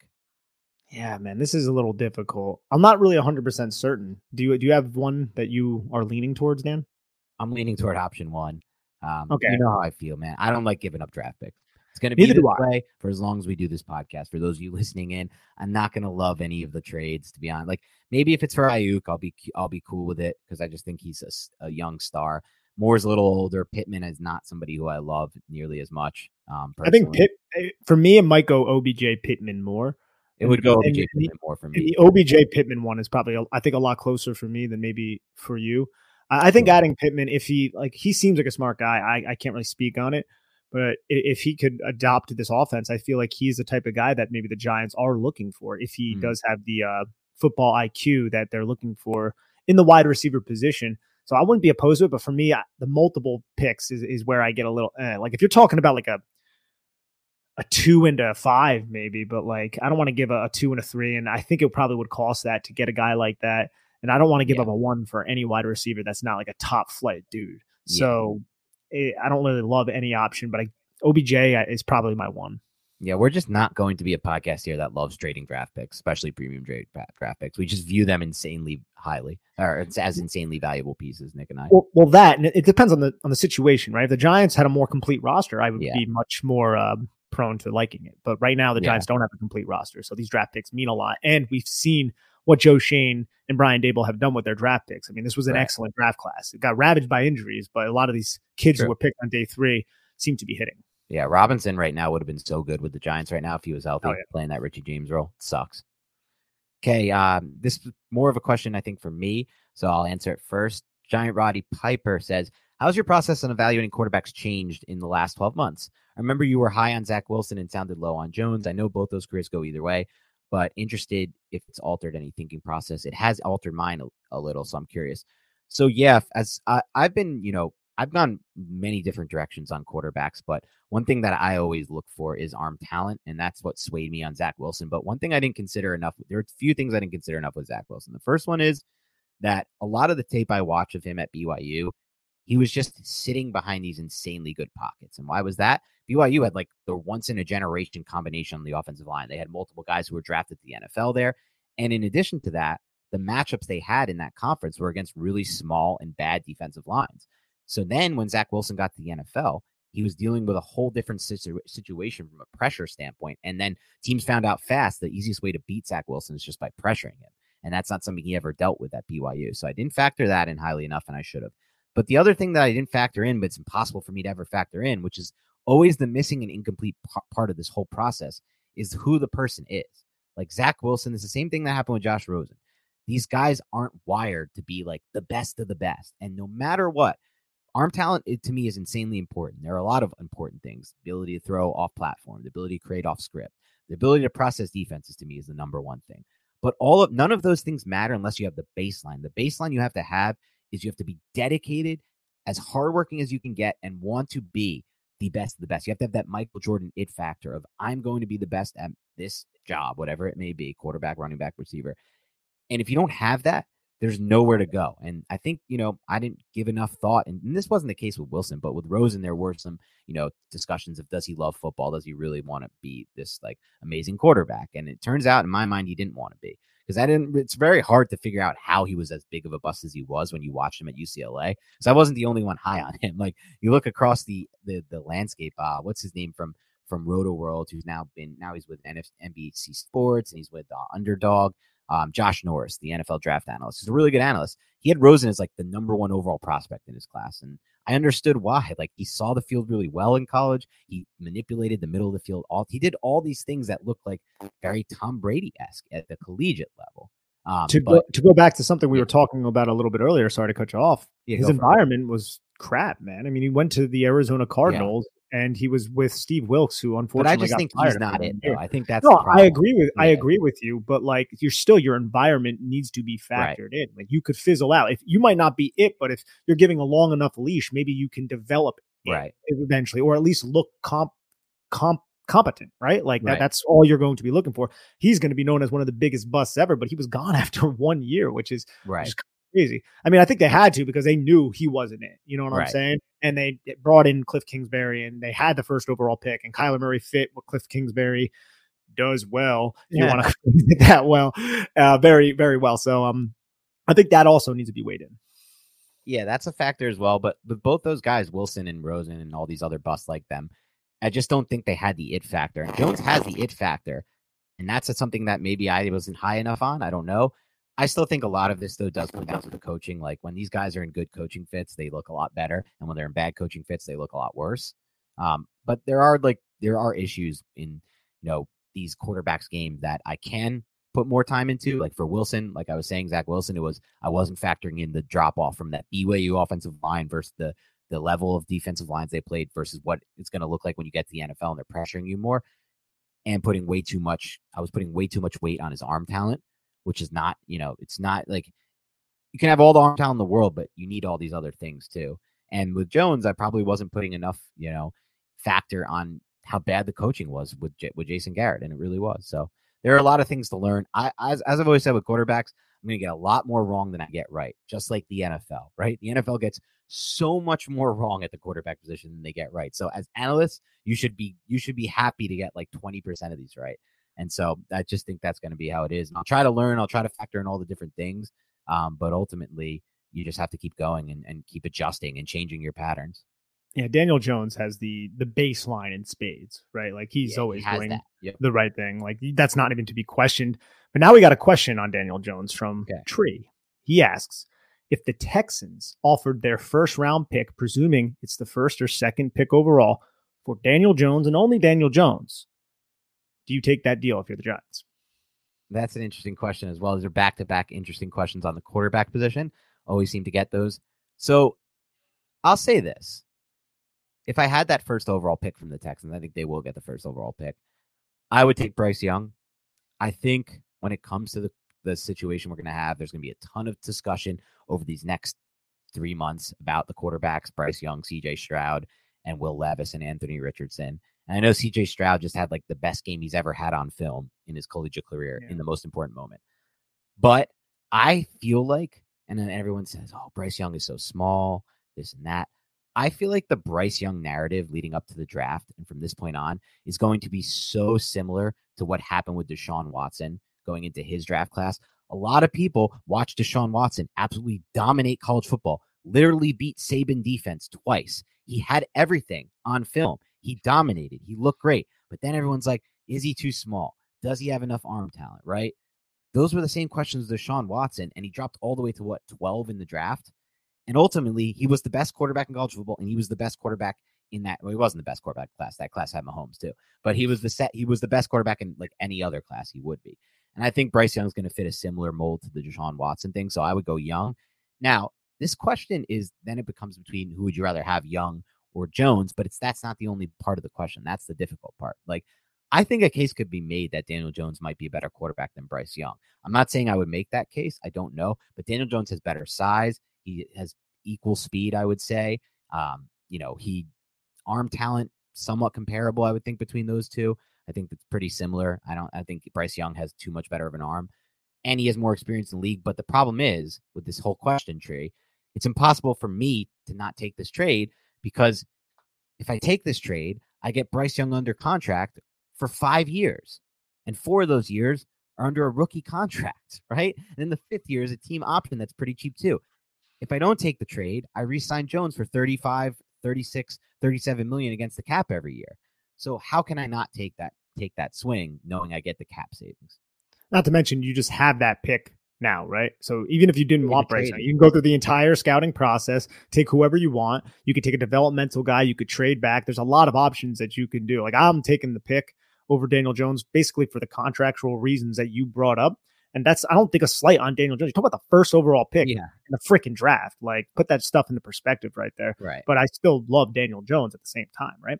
Yeah, man, this is a little difficult. I'm not really one hundred percent certain. Do you do you have one that you are leaning towards, Dan? I'm leaning toward option one. Um, okay, you know how I feel, man. I don't like giving up draft picks. It's going to be this way for as long as we do this podcast. For those of you listening in, I'm not going to love any of the trades, to be honest. Like, maybe if it's for Aiyuk, I'll be I'll be cool with it, because I just think he's a, a young star. Moore's a little older. Pittman is not somebody who I love nearly as much. Um, I think Pitt, for me, it might go O B J, Pittman, Moore. It would go O B J, and Pittman, Moore for me. The O B J, Pittman one is probably, I think, a lot closer for me than maybe for you. I think adding Pittman, if he like, he seems like a smart guy. I, I can't really speak on it, but if he could adopt this offense, I feel like he's the type of guy that maybe the Giants are looking for. If he mm-hmm. does have the uh, football I Q that they're looking for in the wide receiver position. So I wouldn't be opposed to it, but for me, I, the multiple picks is, is where I get a little eh. Like, if you're talking about like a a two and a five, maybe, but like, I don't want to give a, a two and a three, and I think it probably would cost that to get a guy like that, and I don't want to give yeah. up a one for any wide receiver that's not like a top flight dude. Yeah. So it, I don't really love any option, but I, O B J is probably my one. Yeah, we're just not going to be a podcast here that loves trading draft picks, especially premium trade draft picks. We just view them insanely highly, or as insanely valuable pieces, Nick and I. Well, well that, and it depends on the on the situation, right? If the Giants had a more complete roster, I would yeah. be much more uh, prone to liking it. But right now, the Giants yeah. don't have a complete roster, so these draft picks mean a lot. And we've seen what Joe Shane and Brian Daboll have done with their draft picks. I mean, this was an right. excellent draft class. It got ravaged by injuries, but a lot of these kids True. who were picked on day three seem to be hitting. Yeah, Robinson right now would have been so good with the Giants right now if he was healthy, oh, yeah. playing that Richie James role. It sucks. Okay, um, this is more of a question, I think, for me, so I'll answer it first. Giant Roddy Piper says, how's your process on evaluating quarterbacks changed in the last twelve months? I remember you were high on Zach Wilson and sounded low on Jones. I know both those careers go either way, but interested if it's altered any thinking process. It has altered mine a, a little, so I'm curious. So, yeah, as I, I've been, you know, I've gone many different directions on quarterbacks, but one thing that I always look for is arm talent, and that's what swayed me on Zach Wilson. But one thing I didn't consider enough, there are a few things I didn't consider enough with Zach Wilson. The first one is that a lot of the tape I watch of him at B Y U, he was just sitting behind these insanely good pockets. And why was that? B Y U had like the once-in-a-generation combination on the offensive line. They had multiple guys who were drafted to the N F L there. And in addition to that, the matchups they had in that conference were against really small and bad defensive lines. So then when Zach Wilson got to the N F L, he was dealing with a whole different situ- situation from a pressure standpoint. And then teams found out fast the easiest way to beat Zach Wilson is just by pressuring him. And that's not something he ever dealt with at B Y U. So I didn't factor that in highly enough, and I should have. But the other thing that I didn't factor in, but it's impossible for me to ever factor in, which is always the missing and incomplete p- part of this whole process, is who the person is. Like Zach Wilson is the same thing that happened with Josh Rosen. These guys aren't wired to be like the best of the best. And no matter what, arm talent it, to me is insanely important. There are a lot of important things. The ability to throw off platform, the ability to create off script, the ability to process defenses to me is the number one thing. But all of none of those things matter unless you have the baseline. The baseline you have to have is you have to be dedicated, as hardworking as you can get, and want to be the best of the best. You have to have that Michael Jordan it factor of I'm going to be the best at this job, whatever it may be, quarterback, running back, receiver. And if you don't have that, there's nowhere to go. And I think, you know, I didn't give enough thought. And, and this wasn't the case with Wilson, but with Rosen, there were some, you know, discussions of does he love football? Does he really want to be this like amazing quarterback? And it turns out in my mind, he didn't want to be, because I didn't, it's very hard to figure out how he was as big of a bust as he was when you watched him at U C L A. So I wasn't the only one high on him. Like you look across the, the, the landscape, uh, what's his name from, from Roto World, who's now been, now he's with N B C Sports and he's with uh, Underdog. Um, Josh Norris, the N F L draft analyst, is a really good analyst. He had Rosen as like the number one overall prospect in his class. And I understood why. Like he saw the field really well in college. He manipulated the middle of the field. All he did all these things that looked like very Tom Brady-esque at the collegiate level. Um, to, but, go, to go back to something we yeah. were talking about a little bit earlier, sorry to cut you off. Yeah, his environment it. was crap, man. I mean, he went to the Arizona Cardinals. Yeah. And he was with Steve Wilkes, who unfortunately, but I just got think he's not it. Though. I think that's no. The problem. I agree with yeah. I agree with you, but like you're still your environment needs to be factored right. in. Like you could fizzle out. If you might not be it, but if you're giving a long enough leash, maybe you can develop it right. eventually, or at least look comp comp competent. Right, like right. That, that's all you're going to be looking for. He's going to be known as one of the biggest busts ever, but he was gone after one year, which is right. Which is crazy. I mean, I think they had to because they knew he wasn't it. You know what right. I'm saying? And they brought in Cliff Kingsbury and they had the first overall pick and Kyler Murray fit what Cliff Kingsbury does well. If yeah. you want to fit that well, uh, very, very well. So um, I think that also needs to be weighed in. Yeah, that's a factor as well. But with both those guys, Wilson and Rosen and all these other busts like them, I just don't think they had the it factor. And Jones has the it factor. And that's something that maybe I wasn't high enough on. I don't know. I still think a lot of this, though, does come down to the coaching. Like when these guys are in good coaching fits, they look a lot better. And when they're in bad coaching fits, they look a lot worse. Um, but there are like there are issues in, you know, these quarterbacks game that I can put more time into. Like for Wilson, like I was saying, Zach Wilson, it was I wasn't factoring in the drop off from that B Y U offensive line versus the the level of defensive lines they played versus what it's going to look like when you get to the N F L and they're pressuring you more and putting way too much. I was putting way too much weight on his arm talent. Which is not, you know, it's not like you can have all the arm talent in the world, but you need all these other things too. And with Jones, I probably wasn't putting enough, you know, factor on how bad the coaching was with J- with Jason Garrett, and it really was. So there are a lot of things to learn. I, as, as I've always said with quarterbacks, I'm going to get a lot more wrong than I get right, just like the N F L, right? The N F L gets so much more wrong at the quarterback position than they get right. So as analysts, you should be you should be happy to get like twenty percent of these right. And so I just think that's going to be how it is. And I'll try to learn. I'll try to factor in all the different things. Um, but ultimately, you just have to keep going and, and keep adjusting and changing your patterns. Yeah, Daniel Jones has the the baseline in spades, right? Like he's yeah, always he doing yep. the right thing. Like that's not even to be questioned. But now we got a question on Daniel Jones from okay. Tree. He asks, if the Texans offered their first round pick, presuming it's the first or second pick overall, for Daniel Jones and only Daniel Jones, do you take that deal if you're the Giants? That's an interesting question as well. These are back-to-back interesting questions on the quarterback position. Always seem to get those. So I'll say this. If I had that first overall pick from the Texans, I think they will get the first overall pick. I would take Bryce Young. I think when it comes to the, the situation we're going to have, there's going to be a ton of discussion over these next three months about the quarterbacks, Bryce Young, C J Stroud, and Will Levis and Anthony Richardson. And I know C J Stroud just had like the best game he's ever had on film in his collegiate career yeah. in the most important moment. But I feel like, and then everyone says, oh, Bryce Young is so small, this and that. I feel like the Bryce Young narrative leading up to the draft and from this point on is going to be so similar to what happened with Deshaun Watson going into his draft class. A lot of people watched Deshaun Watson absolutely dominate college football, literally beat Saban defense twice. He had everything on film. He dominated. He looked great. But then everyone's like, is he too small? Does he have enough arm talent, right? Those were the same questions as Deshaun Watson, and he dropped all the way to, what, twelve in the draft? And ultimately, he was the best quarterback in college football, and he was the best quarterback in that. Well, he wasn't the best quarterback class. That class had Mahomes, too. But he was the set. He was the best quarterback in, like, any other class he would be. And I think Bryce Young is going to fit a similar mold to the Deshaun Watson thing, so I would go Young. Now, this question is, then it becomes between who would you rather have, Young or Jones, but it's that's not the only part of the question. That's the difficult part. Like, I think a case could be made that Daniel Jones might be a better quarterback than Bryce Young. I'm not saying I would make that case. I don't know. But Daniel Jones has better size. He has equal speed, I would say. Um, you know, he arm talent somewhat comparable, I would think, between those two. I think that's pretty similar. I don't I think Bryce Young has too much better of an arm. And he has more experience in the league. But the problem is with this whole question tree, it's impossible for me to not take this trade, because if I take this trade, I get Bryce Young under contract for five years. And four of those years are under a rookie contract, right? And then the fifth year is a team option that's pretty cheap too. If I don't take the trade, I re-sign Jones for thirty-five, thirty-six, thirty-seven million against the cap every year. So how can I not take that take that swing knowing I get the cap savings? Not to mention you just have that pick now, right? So even if you didn't want Bryce, you can go through the entire scouting process, take whoever you want. You could take a developmental guy, you could trade back. There's a lot of options that you can do. Like, I'm taking the pick over Daniel Jones, basically for the contractual reasons that you brought up. And that's, I don't think, a slight on Daniel Jones. You talk about the first overall pick yeah. in the freaking draft. Like, put that stuff into perspective right there. Right. But I still love Daniel Jones at the same time, right?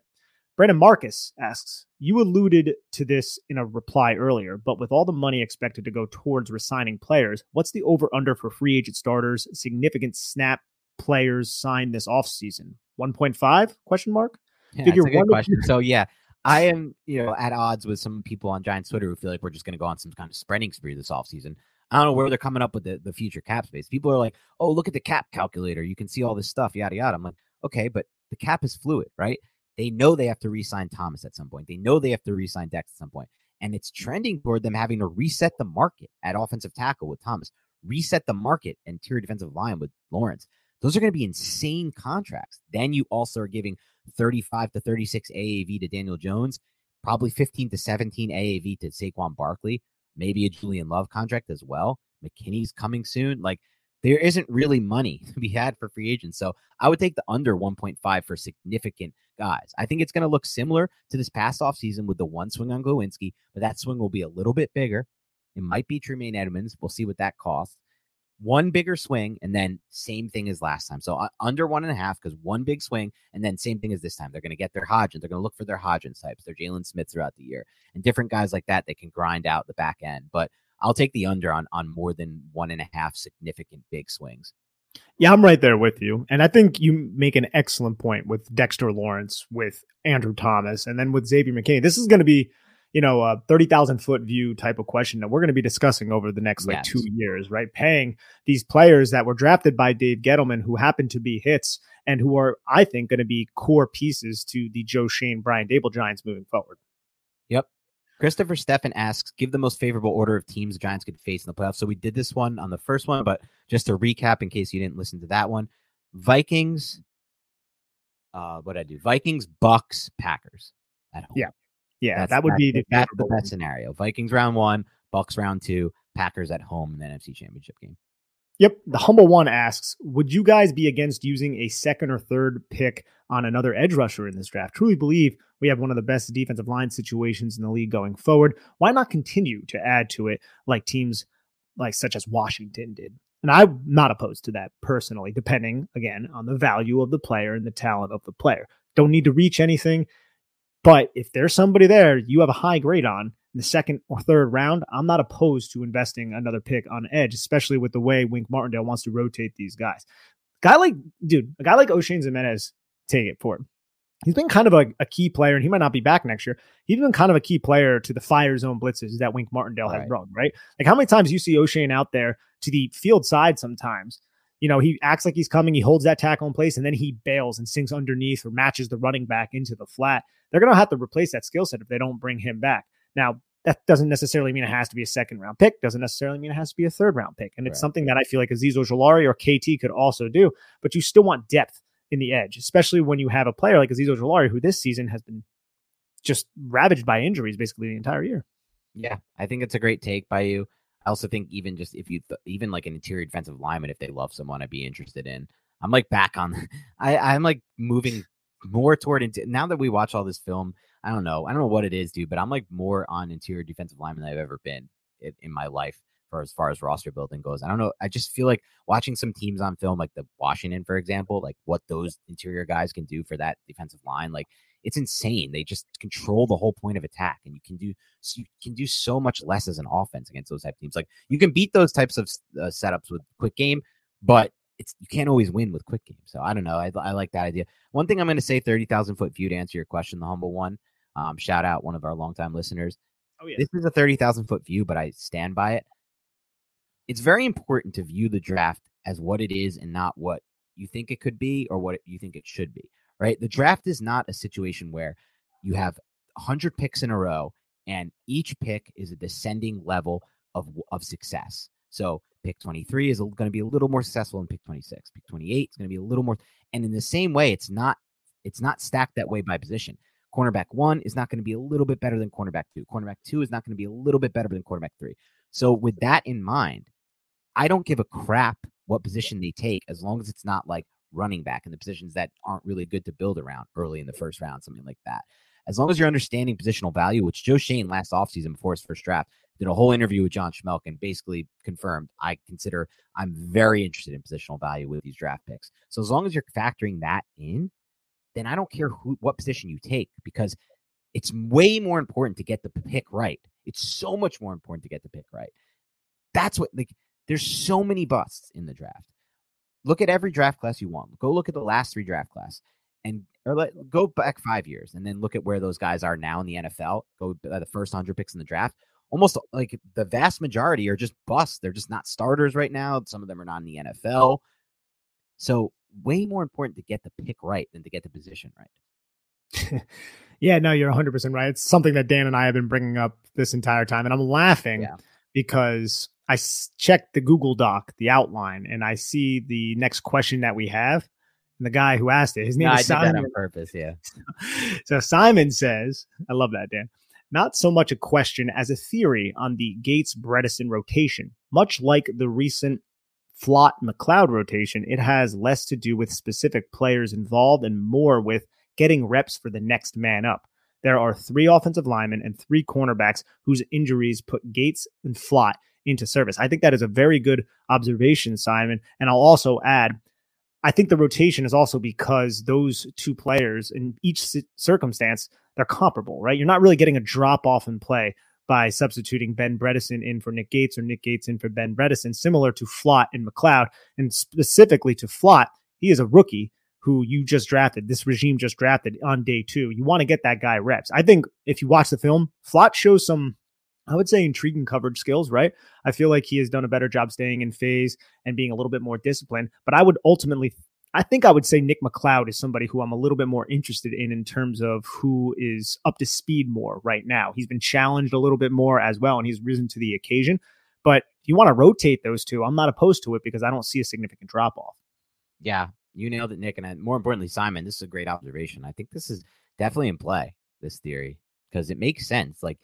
Brandon Marcus asks, you alluded to this in a reply earlier, but with all the money expected to go towards resigning players, what's the over-under for free agent starters, significant snap players signed this offseason? one point five? Question mark? Yeah, that's a good question. Year. So, yeah. I am, you know, at odds with some people on Giants Twitter who feel like we're just going to go on some kind of spending spree this offseason. I don't know where they're coming up with the, the future cap space. People are like, oh, look at the cap calculator. You can see all this stuff, yada, yada. I'm like, okay, but the cap is fluid, right? They know they have to re-sign Thomas at some point. They know they have to re-sign Dex at some point. And it's trending toward them having to reset the market at offensive tackle with Thomas, reset the market and interior defensive line with Lawrence. Those are going to be insane contracts. Then you also are giving thirty-five to thirty-six A A V to Daniel Jones, probably fifteen to seventeen A A V to Saquon Barkley, maybe a Julian Love contract as well. McKinney's coming soon. Like, there isn't really money to be had for free agents. So I would take the under one point five for significant guys. I think it's going to look similar to this past offseason with the one swing on Glowinski, but that swing will be a little bit bigger. It might be Tremaine Edmonds. We'll see what that costs. One bigger swing, and then same thing as last time. So uh, under one and a half, because one big swing, and then same thing as this time. They're going to get their Hodgins. They're going to look for their Hodgins types, their Jalen Smith throughout the year. And different guys like that, they can grind out the back end. But I'll take the under on, on more than one and a half significant big swings. Yeah, I'm right there with you. And I think you make an excellent point with Dexter Lawrence, with Andrew Thomas, and then with Xavier McKinney. This is going to be, you know, a thirty thousand foot view type of question that we're going to be discussing over the next like yes. two years, right? Paying these players that were drafted by Dave Gettleman, who happened to be hits and who are, I think, going to be core pieces to the Joe Shane, Brian Daboll Giants moving forward. Yep. Christopher Stefan asks, give the most favorable order of teams the Giants could face in the playoffs. So we did this one on the first one, but just to recap in case you didn't listen to that one, Vikings, uh, what did I do? Vikings, Bucks, Packers at home. Yeah. Yeah, that's, that would that's, be the, that's the best scenario. Vikings round one, Bucks round two, Packers at home in the N F C Championship game. Yep. The Humble One asks, would you guys be against using a second or third pick on another edge rusher in this draft? Truly believe we have one of the best defensive line situations in the league going forward. Why not continue to add to it like teams like such as Washington did? And I'm not opposed to that personally, depending, again, on the value of the player and the talent of the player. Don't need to reach anything. But if there's somebody there you have a high grade on in the second or third round, I'm not opposed to investing another pick on edge, especially with the way Wink Martindale wants to rotate these guys. Guy like, dude, a guy like O'Shane Zimenez, take it for him. He's been kind of a, a key player, and he might not be back next year. He's been kind of a key player to the fire zone blitzes that Wink Martindale has run, right? Like, how many times you see O'Shane out there to the field side sometimes? You know, he acts like he's coming, he holds that tackle in place, and then he bails and sinks underneath or matches the running back into the flat. They're going to have to replace that skill set if they don't bring him back. Now, that doesn't necessarily mean it has to be a second round pick, doesn't necessarily mean it has to be a third round pick. And it's right. something that I feel like Azeez Ojulari or K T could also do, but you still want depth in the edge, especially when you have a player like Azeez Ojulari, who this season has been just ravaged by injuries basically the entire year. Yeah, I think it's a great take by you. I also think even just if you, th- even like an interior defensive lineman, if they love someone, I'd be interested in. I'm like back on, I, I'm like moving more toward, into now that we watch all this film, I don't know. I don't know what it is, dude, but I'm like more on interior defensive lineman than I've ever been in, in my life for as far as roster building goes. I don't know. I just feel like watching some teams on film, like the Washington, for example, like what those interior guys can do for that defensive line. Like it's insane. They just control the whole point of attack, and you can do, you can do so much less as an offense against those type of teams. Like you can beat those types of uh, setups with quick game, but it's, you can't always win with quick game. So I don't know. I, I like that idea. One thing I'm going to say, thirty thousand foot view, to answer your question, the humble one, um, shout out one of our longtime listeners. Oh yeah. This is a thirty thousand foot view, but I stand by it. It's very important to view the draft as what it is and not what you think it could be or what you think it should be, right? The draft is not a situation where you have one hundred picks in a row and each pick is a descending level of, of success. So pick twenty-three is going to be a little more successful than pick twenty-six. Pick twenty-eight is going to be a little more. And in the same way, it's not it's not stacked that way by position. Cornerback one is not going to be a little bit better than cornerback two. Cornerback two is not going to be a little bit better than cornerback three. So with that in mind, I don't give a crap what position they take as long as it's not like running back and the positions that aren't really good to build around early in the first round, something like that. As long as you're understanding positional value, which Joe Shane last offseason before his first draft did a whole interview with John Schmelk and basically confirmed, I consider I'm very interested in positional value with these draft picks. So as long as you're factoring that in, then I don't care who, what position you take, because it's way more important to get the pick right. It's so much more important to get the pick right. That's what, like, there's so many busts in the draft. Look at every draft class you want. Go look at the last three draft class and or let, go back five years and then look at where those guys are now in the N F L. Go by the first one hundred picks in the draft. Almost like the vast majority are just busts. They're just not starters right now. Some of them are not in the N F L. So way more important to get the pick right than to get the position right. Yeah, no, you're one hundred percent right. It's something that Dan and I have been bringing up this entire time, and I'm laughing yeah. because I s- checked the Google Doc, the outline, and I see the next question that we have, and the guy who asked it, his name no, is I Simon. Did that on purpose, yeah. So Simon says, I love that, Dan. Not so much a question as a theory on the Gates-Bredesen rotation. Much like the recent Flott-McLeod rotation, it has less to do with specific players involved and more with getting reps for the next man up. There are three offensive linemen and three cornerbacks whose injuries put Gates and Flott into service. I think that is a very good observation, Simon. And I'll also add, I think the rotation is also because those two players in each circumstance, they're comparable, right? You're not really getting a drop off in play by substituting Ben Bredesen in for Nick Gates or Nick Gates in for Ben Bredesen, similar to Flott and McLeod. And specifically to Flott, he is a rookie who you just drafted, this regime just drafted on day two. You want to get that guy reps. I think if you watch the film, Flott shows some, I would say, intriguing coverage skills, right? I feel like he has done a better job staying in phase and being a little bit more disciplined. But I would ultimately, I think I would say Nick McLeod is somebody who I'm a little bit more interested in in terms of who is up to speed more right now. He's been challenged a little bit more as well, and he's risen to the occasion. But if you want to rotate those two, I'm not opposed to it because I don't see a significant drop-off. Yeah. You nailed it, Nick. And more importantly, Simon, this is a great observation. I think this is definitely in play, this theory, because it makes sense. Like,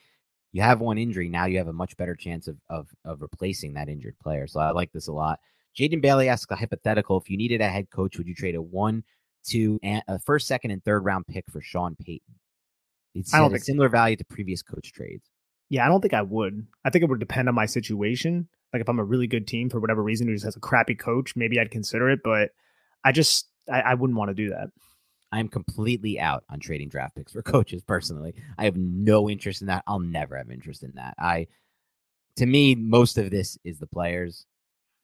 you have one injury. Now you have a much better chance of, of, of replacing that injured player. So I like this a lot. Jaden Bailey asks a hypothetical. If you needed a head coach, would you trade a one, two, and a first, second, and third round pick for Sean Payton? It's I don't think similar so. value to previous coach trades. Yeah, I don't think I would. I think it would depend on my situation. Like if I'm a really good team for whatever reason who just has a crappy coach, maybe I'd consider it, but I just, I, I wouldn't want to do that. I'm completely out on trading draft picks for coaches personally. I have no interest in that. I'll never have interest in that. I, to me, most of this is the players.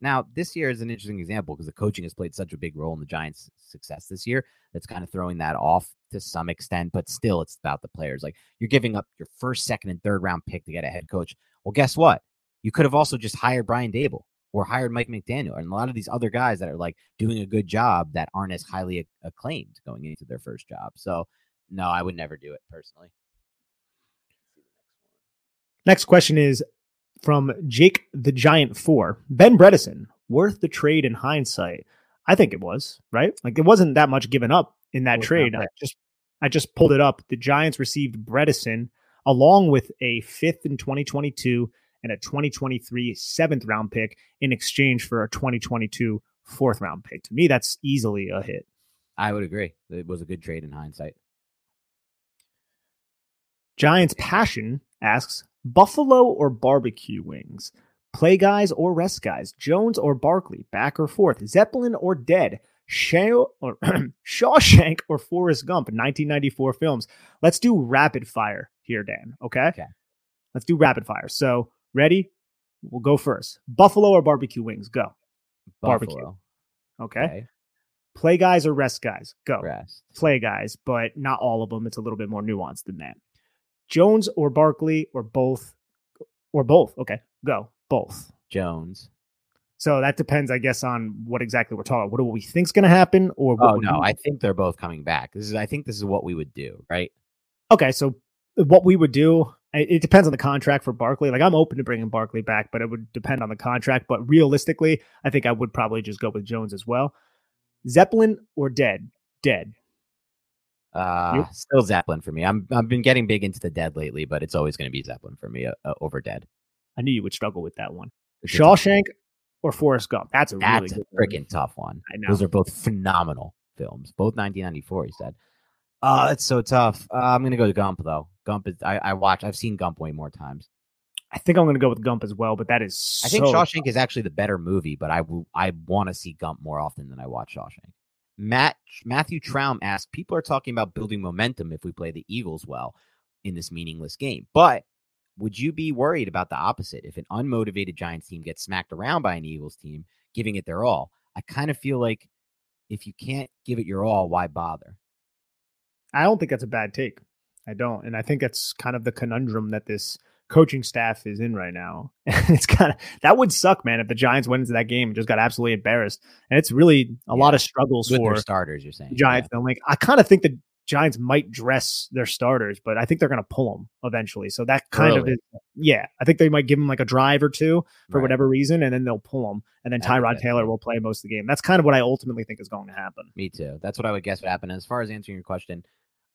Now, this year is an interesting example because the coaching has played such a big role in the Giants' success this year. That's kind of throwing that off to some extent, but still it's about the players. Like you're giving up your first, second, and third round pick to get a head coach. Well, guess what? You could have also just hired Brian Daboll. Or hired Mike McDaniel and a lot of these other guys that are like doing a good job that aren't as highly acclaimed going into their first job. So no, I would never do it personally. Next question is from Jake the Giant four. Ben Bredesen, worth the trade in hindsight. I think it was, right? Like, it wasn't that much given up in that trade. I just I just pulled it up. The Giants received Bredesen along with a fifth in twenty twenty-two and a twenty twenty-three seventh round pick in exchange for a twenty twenty-two fourth round pick. To me, that's easily a hit. I would agree. It was a good trade in hindsight. Giants Passion asks, Buffalo or barbecue wings? Play guys or rest guys? Jones or Barkley? Back or forth? Zeppelin or Dead? Shawshank or Forrest Gump? nineteen ninety-four films. Let's do rapid fire here, Dan. Okay? Okay. Let's do rapid fire. So, ready? We'll go first. Buffalo or barbecue wings? Go. Buffalo. Barbecue. Okay. okay. Play guys or rest guys? Go. Rest. Play guys, but not all of them. It's a little bit more nuanced than that. Jones or Barkley or both? Or both. Okay. Go. Both. Jones. So that depends, I guess, on what exactly we're talking about. What do we think's going to happen? Or what oh no, we... I think they're both coming back. This is, I think, this is what we would do, right? Okay, so what we would do, it depends on the contract for Barkley. Like, I'm open to bringing Barkley back, but it would depend on the contract. But realistically, I think I would probably just go with Jones as well. Zeppelin or Dead? Dead. Uh, nope. Still Zeppelin for me. I'm I've been getting big into the Dead lately, but it's always going to be Zeppelin for me uh, over Dead. I knew you would struggle with that one. Shawshank or Forrest Gump? That's a really That's a freaking tough one. I know. Those are both phenomenal films. Both nineteen ninety-four, he said. Oh, it's so tough. Uh, I'm going to go to Gump, though. Gump is, I, I watch, I've seen Gump way more times. I think I'm going to go with Gump as well, but that is so I think Shawshank tough. Is actually the better movie, but I, w- I want to see Gump more often than I watch Shawshank. Matt Matthew Traum asked, people are talking about building momentum if we play the Eagles well in this meaningless game, but would you be worried about the opposite if an unmotivated Giants team gets smacked around by an Eagles team, giving it their all? I kind of feel like if you can't give it your all, why bother? I don't think that's a bad take. I don't. And I think that's kind of the conundrum that this coaching staff is in right now. It's kind of, that would suck, man, if the Giants went into that game and just got absolutely embarrassed. And it's really a yeah. lot of struggles with for starters, you're saying. Giants. Yeah. Like, I kind of think that Giants might dress their starters, but I think they're going to pull them eventually. So that kind Early. of is, yeah, I think they might give them like a drive or two for right. whatever reason, and then they'll pull them. And then Tyrod okay. Taylor will play most of the game. That's kind of what I ultimately think is going to happen. Me too. That's what I would guess would happen. As far as answering your question,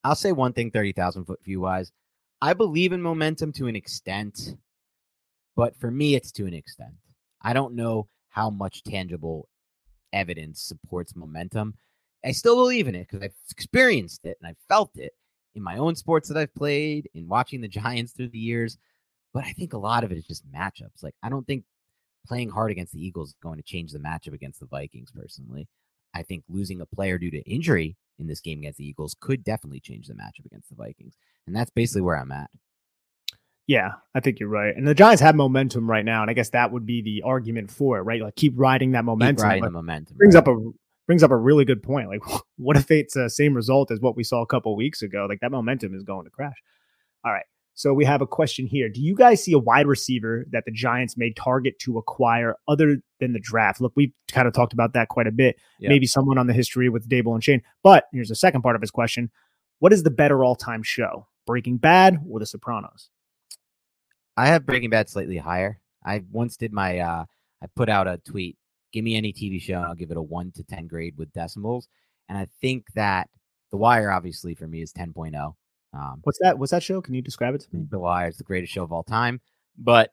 I'll say one thing, thirty thousand foot view wise, I believe in momentum to an extent, but for me, it's to an extent. I don't know how much tangible evidence supports momentum. I still believe in it because I've experienced it and I've felt it in my own sports that I've played, in watching the Giants through the years. But I think a lot of it is just matchups. Like, I don't think playing hard against the Eagles is going to change the matchup against the Vikings, personally. I think losing a player due to injury in this game against the Eagles could definitely change the matchup against the Vikings. And that's basically where I'm at. Yeah, I think you're right. And the Giants have momentum right now. And I guess that would be the argument for it, right? Like, keep riding that momentum. Keep riding the momentum. Brings right? up a... brings up a really good point. Like, what if it's the uh, same result as what we saw a couple weeks ago? Like, that momentum is going to crash. All right. So we have a question here. Do you guys see a wide receiver that the Giants may target to acquire other than the draft? Look, we've kind of talked about that quite a bit. Yeah. Maybe someone on the history with Dable and Shane. But here's the second part of his question. What is the better all-time show? Breaking Bad or The Sopranos? I have Breaking Bad slightly higher. I once did my, uh, I put out a tweet, give me any T V show and I'll give it a one to ten grade with decimals. And I think that The Wire, obviously, for me is ten point oh. Um, What's that? What's that show? Can you describe it to me? The Wire is the greatest show of all time. But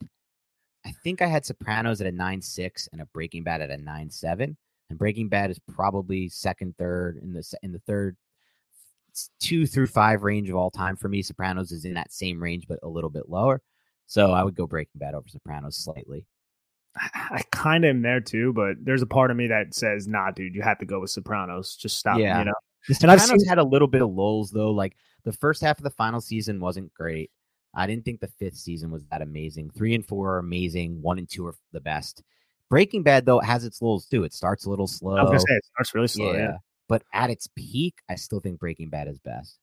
I think I had Sopranos at a nine point six and a Breaking Bad at a nine point seven. And Breaking Bad is probably second, third, in the in the third, two through five range of all time for me. Sopranos is in that same range, but a little bit lower. So I would go Breaking Bad over Sopranos slightly. I kind of am there too, but there's a part of me that says, nah, dude, you have to go with Sopranos. Just stop, yeah. you know? The Sopranos and I've seen... had a little bit of lulls, though. Like, the first half of the final season wasn't great. I didn't think the fifth season was that amazing. Three and four are amazing. One and two are the best. Breaking Bad, though, has its lulls, too. It starts a little slow. I was going to say, it starts really slow, yeah. yeah. But at its peak, I still think Breaking Bad is best.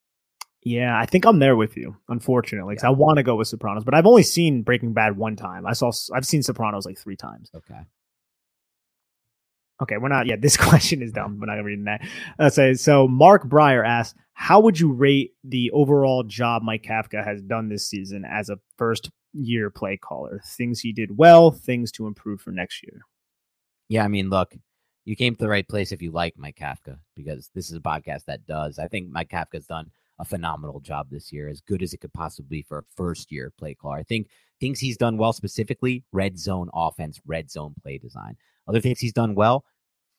Yeah, I think I'm there with you, unfortunately, because yeah. I want to go with Sopranos, but I've only seen Breaking Bad one time. I saw, I've seen Sopranos like three times. Okay. Okay, we're not, yeah, this question is dumb. We're not going to read that. Uh, so, so Mark Breyer asked, how would you rate the overall job Mike Kafka has done this season as a first-year play caller? Things he did well, things to improve for next year. Yeah, I mean, look, you came to the right place if you like Mike Kafka, because this is a podcast that does. I think Mike Kafka's done a phenomenal job this year, as good as it could possibly be for a first-year play caller. I think things he's done well, specifically red zone offense, red zone play design. Other things he's done well,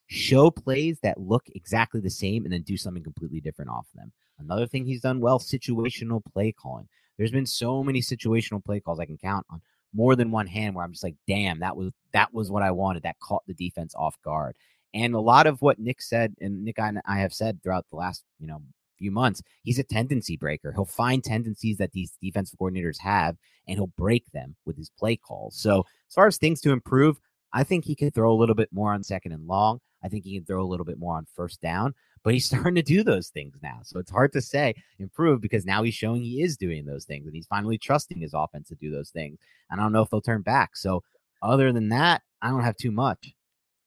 show plays that look exactly the same and then do something completely different off them. Another thing he's done well, situational play calling. There's been so many situational play calls I can count on more than one hand where I'm just like, damn, that was that was what I wanted. That caught the defense off guard. And a lot of what Nick said, and Nick and I have said throughout the last, you know, few months, he's a tendency breaker. He'll find tendencies that these defensive coordinators have, and he'll break them with his play calls. So as far as things to improve, I think he can throw a little bit more on second and long. I think he can throw a little bit more on first down, but he's starting to do those things now. So it's hard to say improve, because now he's showing he is doing those things, and he's finally trusting his offense to do those things. And I don't know if they'll turn back. So other than that, I don't have too much.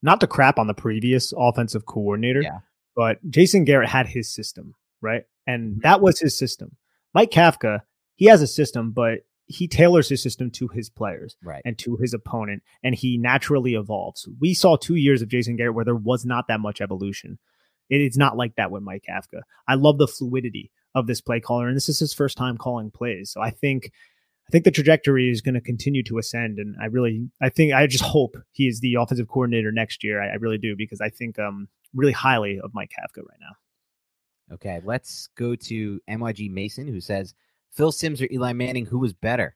Not to crap on the previous offensive coordinator, yeah. but Jason Garrett had his system, right? And that was his system. Mike Kafka, he has a system, but he tailors his system to his players right. and to his opponent, and he naturally evolves. We saw two years of Jason Garrett where there was not that much evolution. It's not like that with Mike Kafka. I love the fluidity of this play caller, and this is his first time calling plays. So I think I think the trajectory is going to continue to ascend, and I really, I think, I just hope he is the offensive coordinator next year. I, I really do, because I think um really highly of Mike Kafka right now. Okay, let's go to M Y G Mason, who says, Phil Sims or Eli Manning, who was better?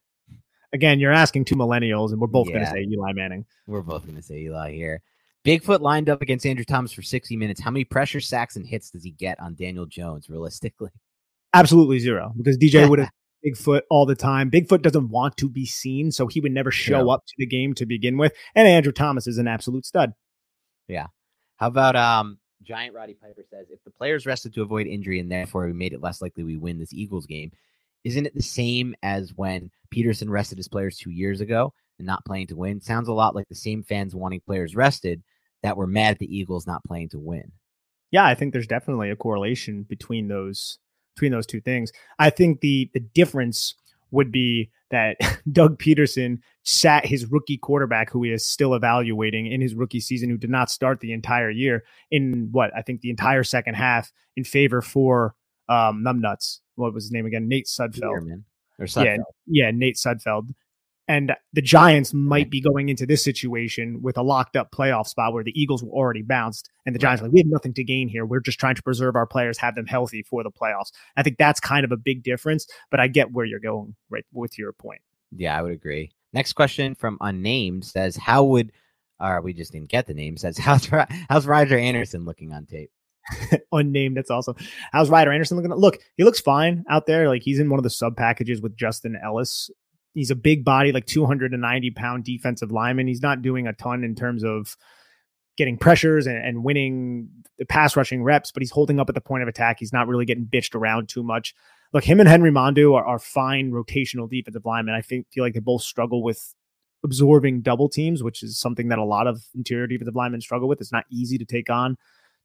Again, you're asking two millennials, and we're both yeah. going to say Eli Manning. We're both going to say Eli here. Bigfoot lined up against Andrew Thomas for sixty minutes. How many pressure sacks and hits does he get on Daniel Jones, realistically? Absolutely zero, because D J would have Bigfoot all the time. Bigfoot doesn't want to be seen, so he would never show no. up to the game to begin with. And Andrew Thomas is an absolute stud. Yeah. How about um, Giant Roddy Piper says, if the players rested to avoid injury and therefore we made it less likely we win this Eagles game, isn't it the same as when Peterson rested his players two years ago and not playing to win? Sounds a lot like the same fans wanting players rested that were mad at the Eagles not playing to win. Yeah, I think there's definitely a correlation between those between those two things. I think the the difference would be that Doug Peterson sat his rookie quarterback, who he is still evaluating in his rookie season, who did not start the entire year, in what I think the entire second half in favor for um, numbnuts. What was his name again? Nate Sudfeld. Peterman, or Sudfeld. Yeah, yeah, Nate Sudfeld. And the Giants might be going into this situation with a locked up playoff spot where the Eagles were already bounced. And the Giants right. are like, we have nothing to gain here. We're just trying to preserve our players, have them healthy for the playoffs. I think that's kind of a big difference, but I get where you're going right with your point. Yeah, I would agree. Next question from Unnamed says, how would, or we just didn't get the name, says, how's, how's Roger Anderson looking on tape? Unnamed. That's awesome. How's Ryder Anderson looking? Look, he looks fine out there. Like, he's in one of the sub packages with Justin Ellis. He's a big body, like two hundred ninety pound defensive lineman. He's not doing a ton in terms of getting pressures and, and winning the pass rushing reps, but he's holding up at the point of attack. He's not really getting bitched around too much. Look, him and Henry Mondu are, are fine rotational defensive linemen. I think feel like they both struggle with absorbing double teams, which is something that a lot of interior defensive linemen struggle with. It's not easy to take on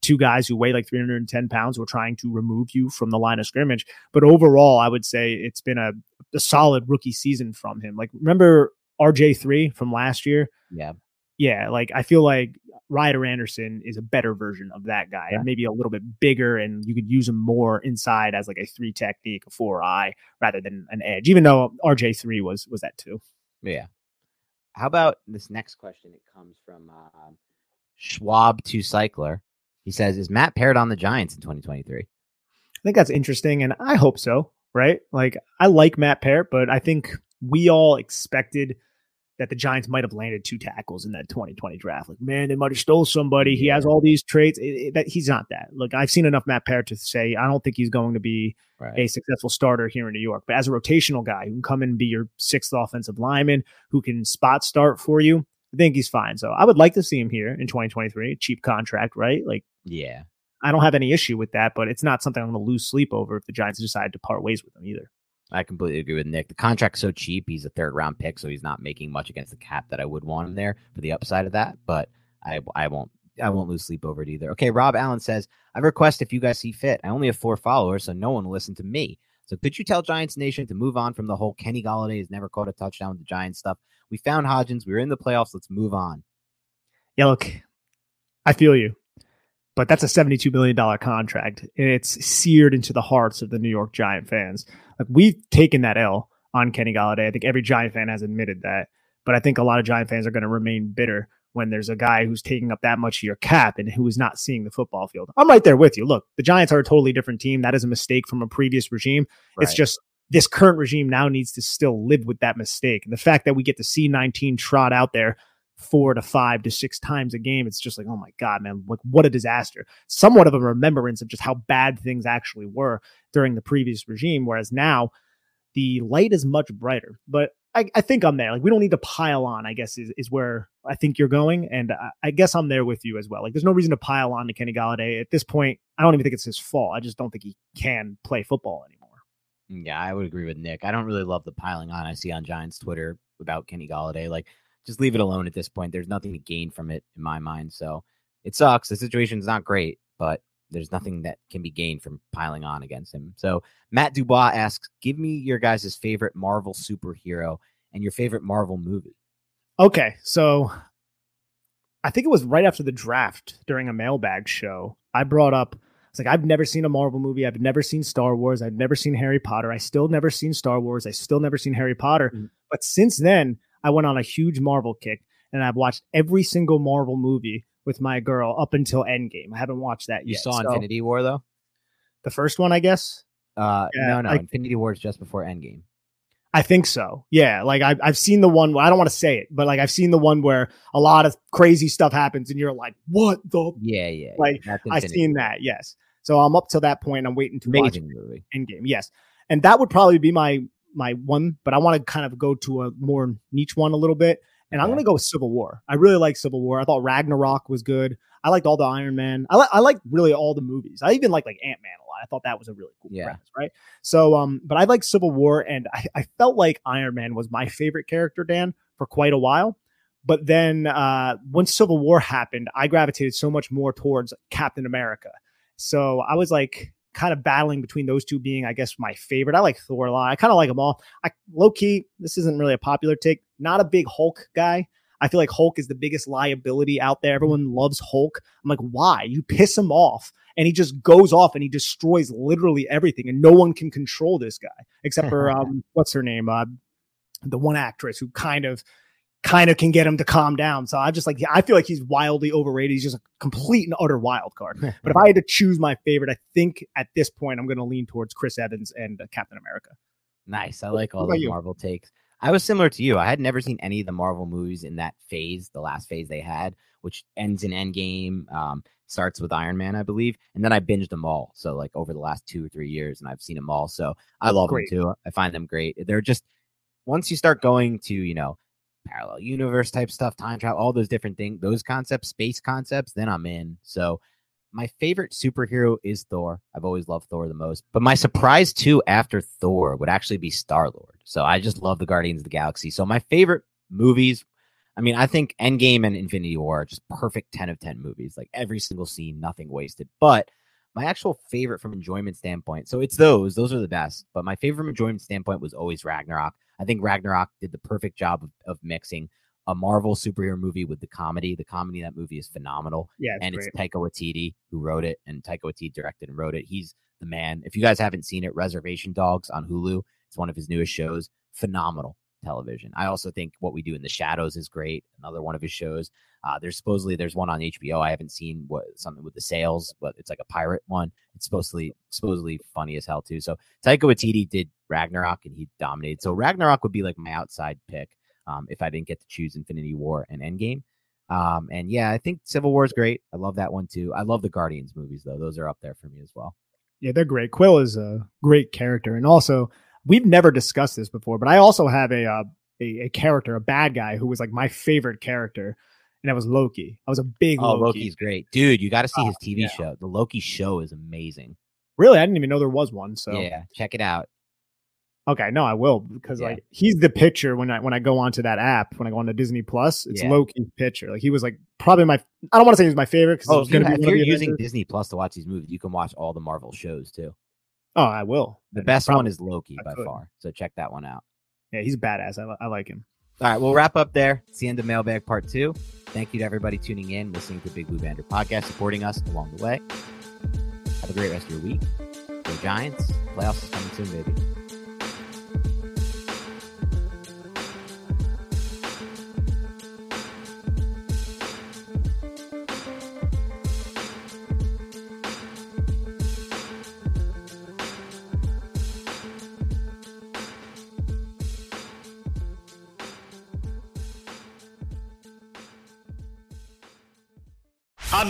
two guys who weigh like three hundred ten pounds who are trying to remove you from the line of scrimmage. But overall, I would say it's been a, a solid rookie season from him. Like, remember R J three from last year? Yeah. Yeah. Like, I feel like Ryder Anderson is a better version of that guy. Yeah. Maybe a little bit bigger, and you could use him more inside as like a three technique, a four eye, rather than an edge, even though R J three was, was that too. Yeah. How about this next question? It comes from uh, Schwab to Cycler. He says, is Matt Parrott on the Giants in twenty twenty-three? I think that's interesting, and I hope so, right? Like, I like Matt Parrott, but I think we all expected that the Giants might have landed two tackles in that twenty twenty draft. Like, man, they might have stole somebody. He has all these traits. It, it, that, he's not that. Look, I've seen enough Matt Parrott to say I don't think he's going to be right. a successful starter here in New York. But as a rotational guy who can come in and be your sixth offensive lineman, who can spot start for you, I think he's fine. So I would like to see him here in twenty twenty-three. Cheap contract, right? Like, yeah, I don't have any issue with that, but it's not something I'm going to lose sleep over if the Giants decide to part ways with him either. I completely agree with Nick. The contract's so cheap. He's a third round pick, so he's not making much against the cap that I would want him there for the upside of that. But I, I won't, I won't lose sleep over it either. Okay. Rob Allen says, I request if you guys see fit, I only have four followers, so no one will listen to me. So could you tell Giants Nation to move on from the whole Kenny Golladay has never caught a touchdown with the Giants stuff? We found Hodgins. We were in the playoffs. Let's move on. Yeah, look, I feel you. But that's a seventy-two million dollars contract, and it's seared into the hearts of the New York Giant fans. Like, we've taken that L on Kenny Golladay. I think every Giant fan has admitted that. But I think a lot of Giant fans are going to remain bitter when there's a guy who's taking up that much of your cap and who is not seeing the football field. I'm right there with you. Look, the Giants are a totally different team. That is a mistake from a previous regime. Right. It's just this current regime now needs to still live with that mistake. And the fact that we get to see nineteen trot out there four to five to six times a game, it's just like, oh my God, man, like what a disaster. Somewhat of a remembrance of just how bad things actually were during the previous regime. Whereas now the light is much brighter, but I, I think I'm there. Like, we don't need to pile on, I guess, is, is where I think you're going. And I, I guess I'm there with you as well. Like, there's no reason to pile on to Kenny Golladay at this point. I don't even think it's his fault. I just don't think he can play football anymore. Yeah, I would agree with Nick. I don't really love the piling on I see on Giants Twitter about Kenny Golladay. Like, just leave it alone at this point. There's nothing to gain from it in my mind. So it sucks. The situation's not great, but there's nothing that can be gained from piling on against him. So Matt Dubois asks, give me your guys' favorite Marvel superhero and your favorite Marvel movie. Okay. So I think it was right after the draft during a mailbag show. I brought up, it's like, I've never seen a Marvel movie. I've never seen Star Wars. I've never seen Harry Potter. I still never seen Star Wars. I still never seen Harry Potter. Mm-hmm. But since then, I went on a huge Marvel kick, and I've watched every single Marvel movie with my girl up until Endgame. I haven't watched that you yet. You saw so. Infinity War, though? The first one, I guess? Uh, yeah, no, no. I, Infinity War is just before Endgame. I think so. Yeah. Like, I've, I've seen the one where, I don't want to say it, but like, I've seen the one where a lot of crazy stuff happens and you're like, what the? Yeah, yeah. Like, yeah, I've seen that. Yes. So I'm up to that point. I'm waiting to Amazing watch movie. Endgame. Yes. And that would probably be my my one, but I want to kind of go to a more niche one a little bit. And I'm going to go with Civil War. I really like Civil War. I thought Ragnarok was good. I liked all the Iron Man. I, li- I liked really all the movies. I even liked like Ant-Man a lot. I thought that was a really cool yeah. premise, right? So, um, but I like Civil War, and I-, I felt like Iron Man was my favorite character, Dan, for quite a while. But then uh, once Civil War happened, I gravitated so much more towards Captain America. So I was like kind of battling between those two being, I guess, my favorite. I like Thor a lot. I kind of like them all. I low key, this isn't really a popular take. Not a big Hulk guy. I feel like Hulk is the biggest liability out there. Everyone loves Hulk. I'm like, why? You piss him off and he just goes off and he destroys literally everything. And no one can control this guy except for um, what's her name? Uh, the one actress who kind of, kind of can get him to calm down. So I just like, I feel like he's wildly overrated. He's just a complete and utter wild card. But if I had to choose my favorite, I think at this point, I'm going to lean towards Chris Evans and uh, Captain America. Nice. I like all the Marvel takes. I was similar to you. I had never seen any of the Marvel movies in that phase, the last phase they had, which ends in Endgame, um, starts with Iron Man, I believe. And then I binged them all. So like over the last two or three years, and I've seen them all. So I love great. them too. I find them great. They're just, once you start going to, you know, parallel universe type stuff, time travel, all those different things, those concepts, space concepts, then I'm in. So my favorite superhero is Thor. I've always loved Thor the most, but my surprise too after Thor would actually be Star-Lord. So I just love the Guardians of the Galaxy. So my favorite movies, I mean, I think Endgame and Infinity War are just perfect ten of ten movies, like every single scene, nothing wasted. But my actual favorite from enjoyment standpoint, so it's those, those are the best, but my favorite from enjoyment standpoint was always Ragnarok. I think Ragnarok did the perfect job of, of mixing a Marvel superhero movie with the comedy. The comedy in that movie is phenomenal. Yeah, it's and great. It's Taika Waititi who wrote it, and Taika Waititi directed and wrote it. He's the man. If you guys haven't seen it, Reservation Dogs on Hulu. It's one of his newest shows. Phenomenal television. I also think What We Do in the Shadows is great. Another one of his shows. Uh, there's supposedly there's one on H B O. I haven't seen what something with the sails, but it's like a pirate one. It's supposedly supposedly funny as hell too. So Taika Waititi did Ragnarok and he dominated. So Ragnarok would be like my outside pick um, if I didn't get to choose Infinity War and Endgame. Um, and yeah, I think Civil War is great. I love that one too. I love the Guardians movies though. Those are up there for me as well. Yeah, they're great. Quill is a great character, and also we've never discussed this before, but I also have a uh, a, a character, a bad guy who was like my favorite character. And that was Loki. I was a big oh, Loki. Oh, Loki's great. Dude, you got to see oh, his T V yeah. show. The Loki show is amazing. Really? I didn't even know there was one. So yeah, check it out. Okay, no, I will, because yeah. like he's the picture when I when I go onto that app, when I go onto Disney Plus, it's yeah. Loki's picture. Like he was like probably my I don't want to say he was my favorite because oh, if you're, if you're using Avengers. Disney Plus to watch these movies, you can watch all the Marvel shows too. Oh, I will. The I best one is Loki I by could. far. So check that one out. Yeah, he's badass. I, I like him. All right, we'll wrap up there. It's the end of Mailbag Part two. Thank you to everybody tuning in, listening to Big Blue Bander Podcast, supporting us along the way. Have a great rest of your week. Go Giants. Playoffs is coming soon, baby. I'm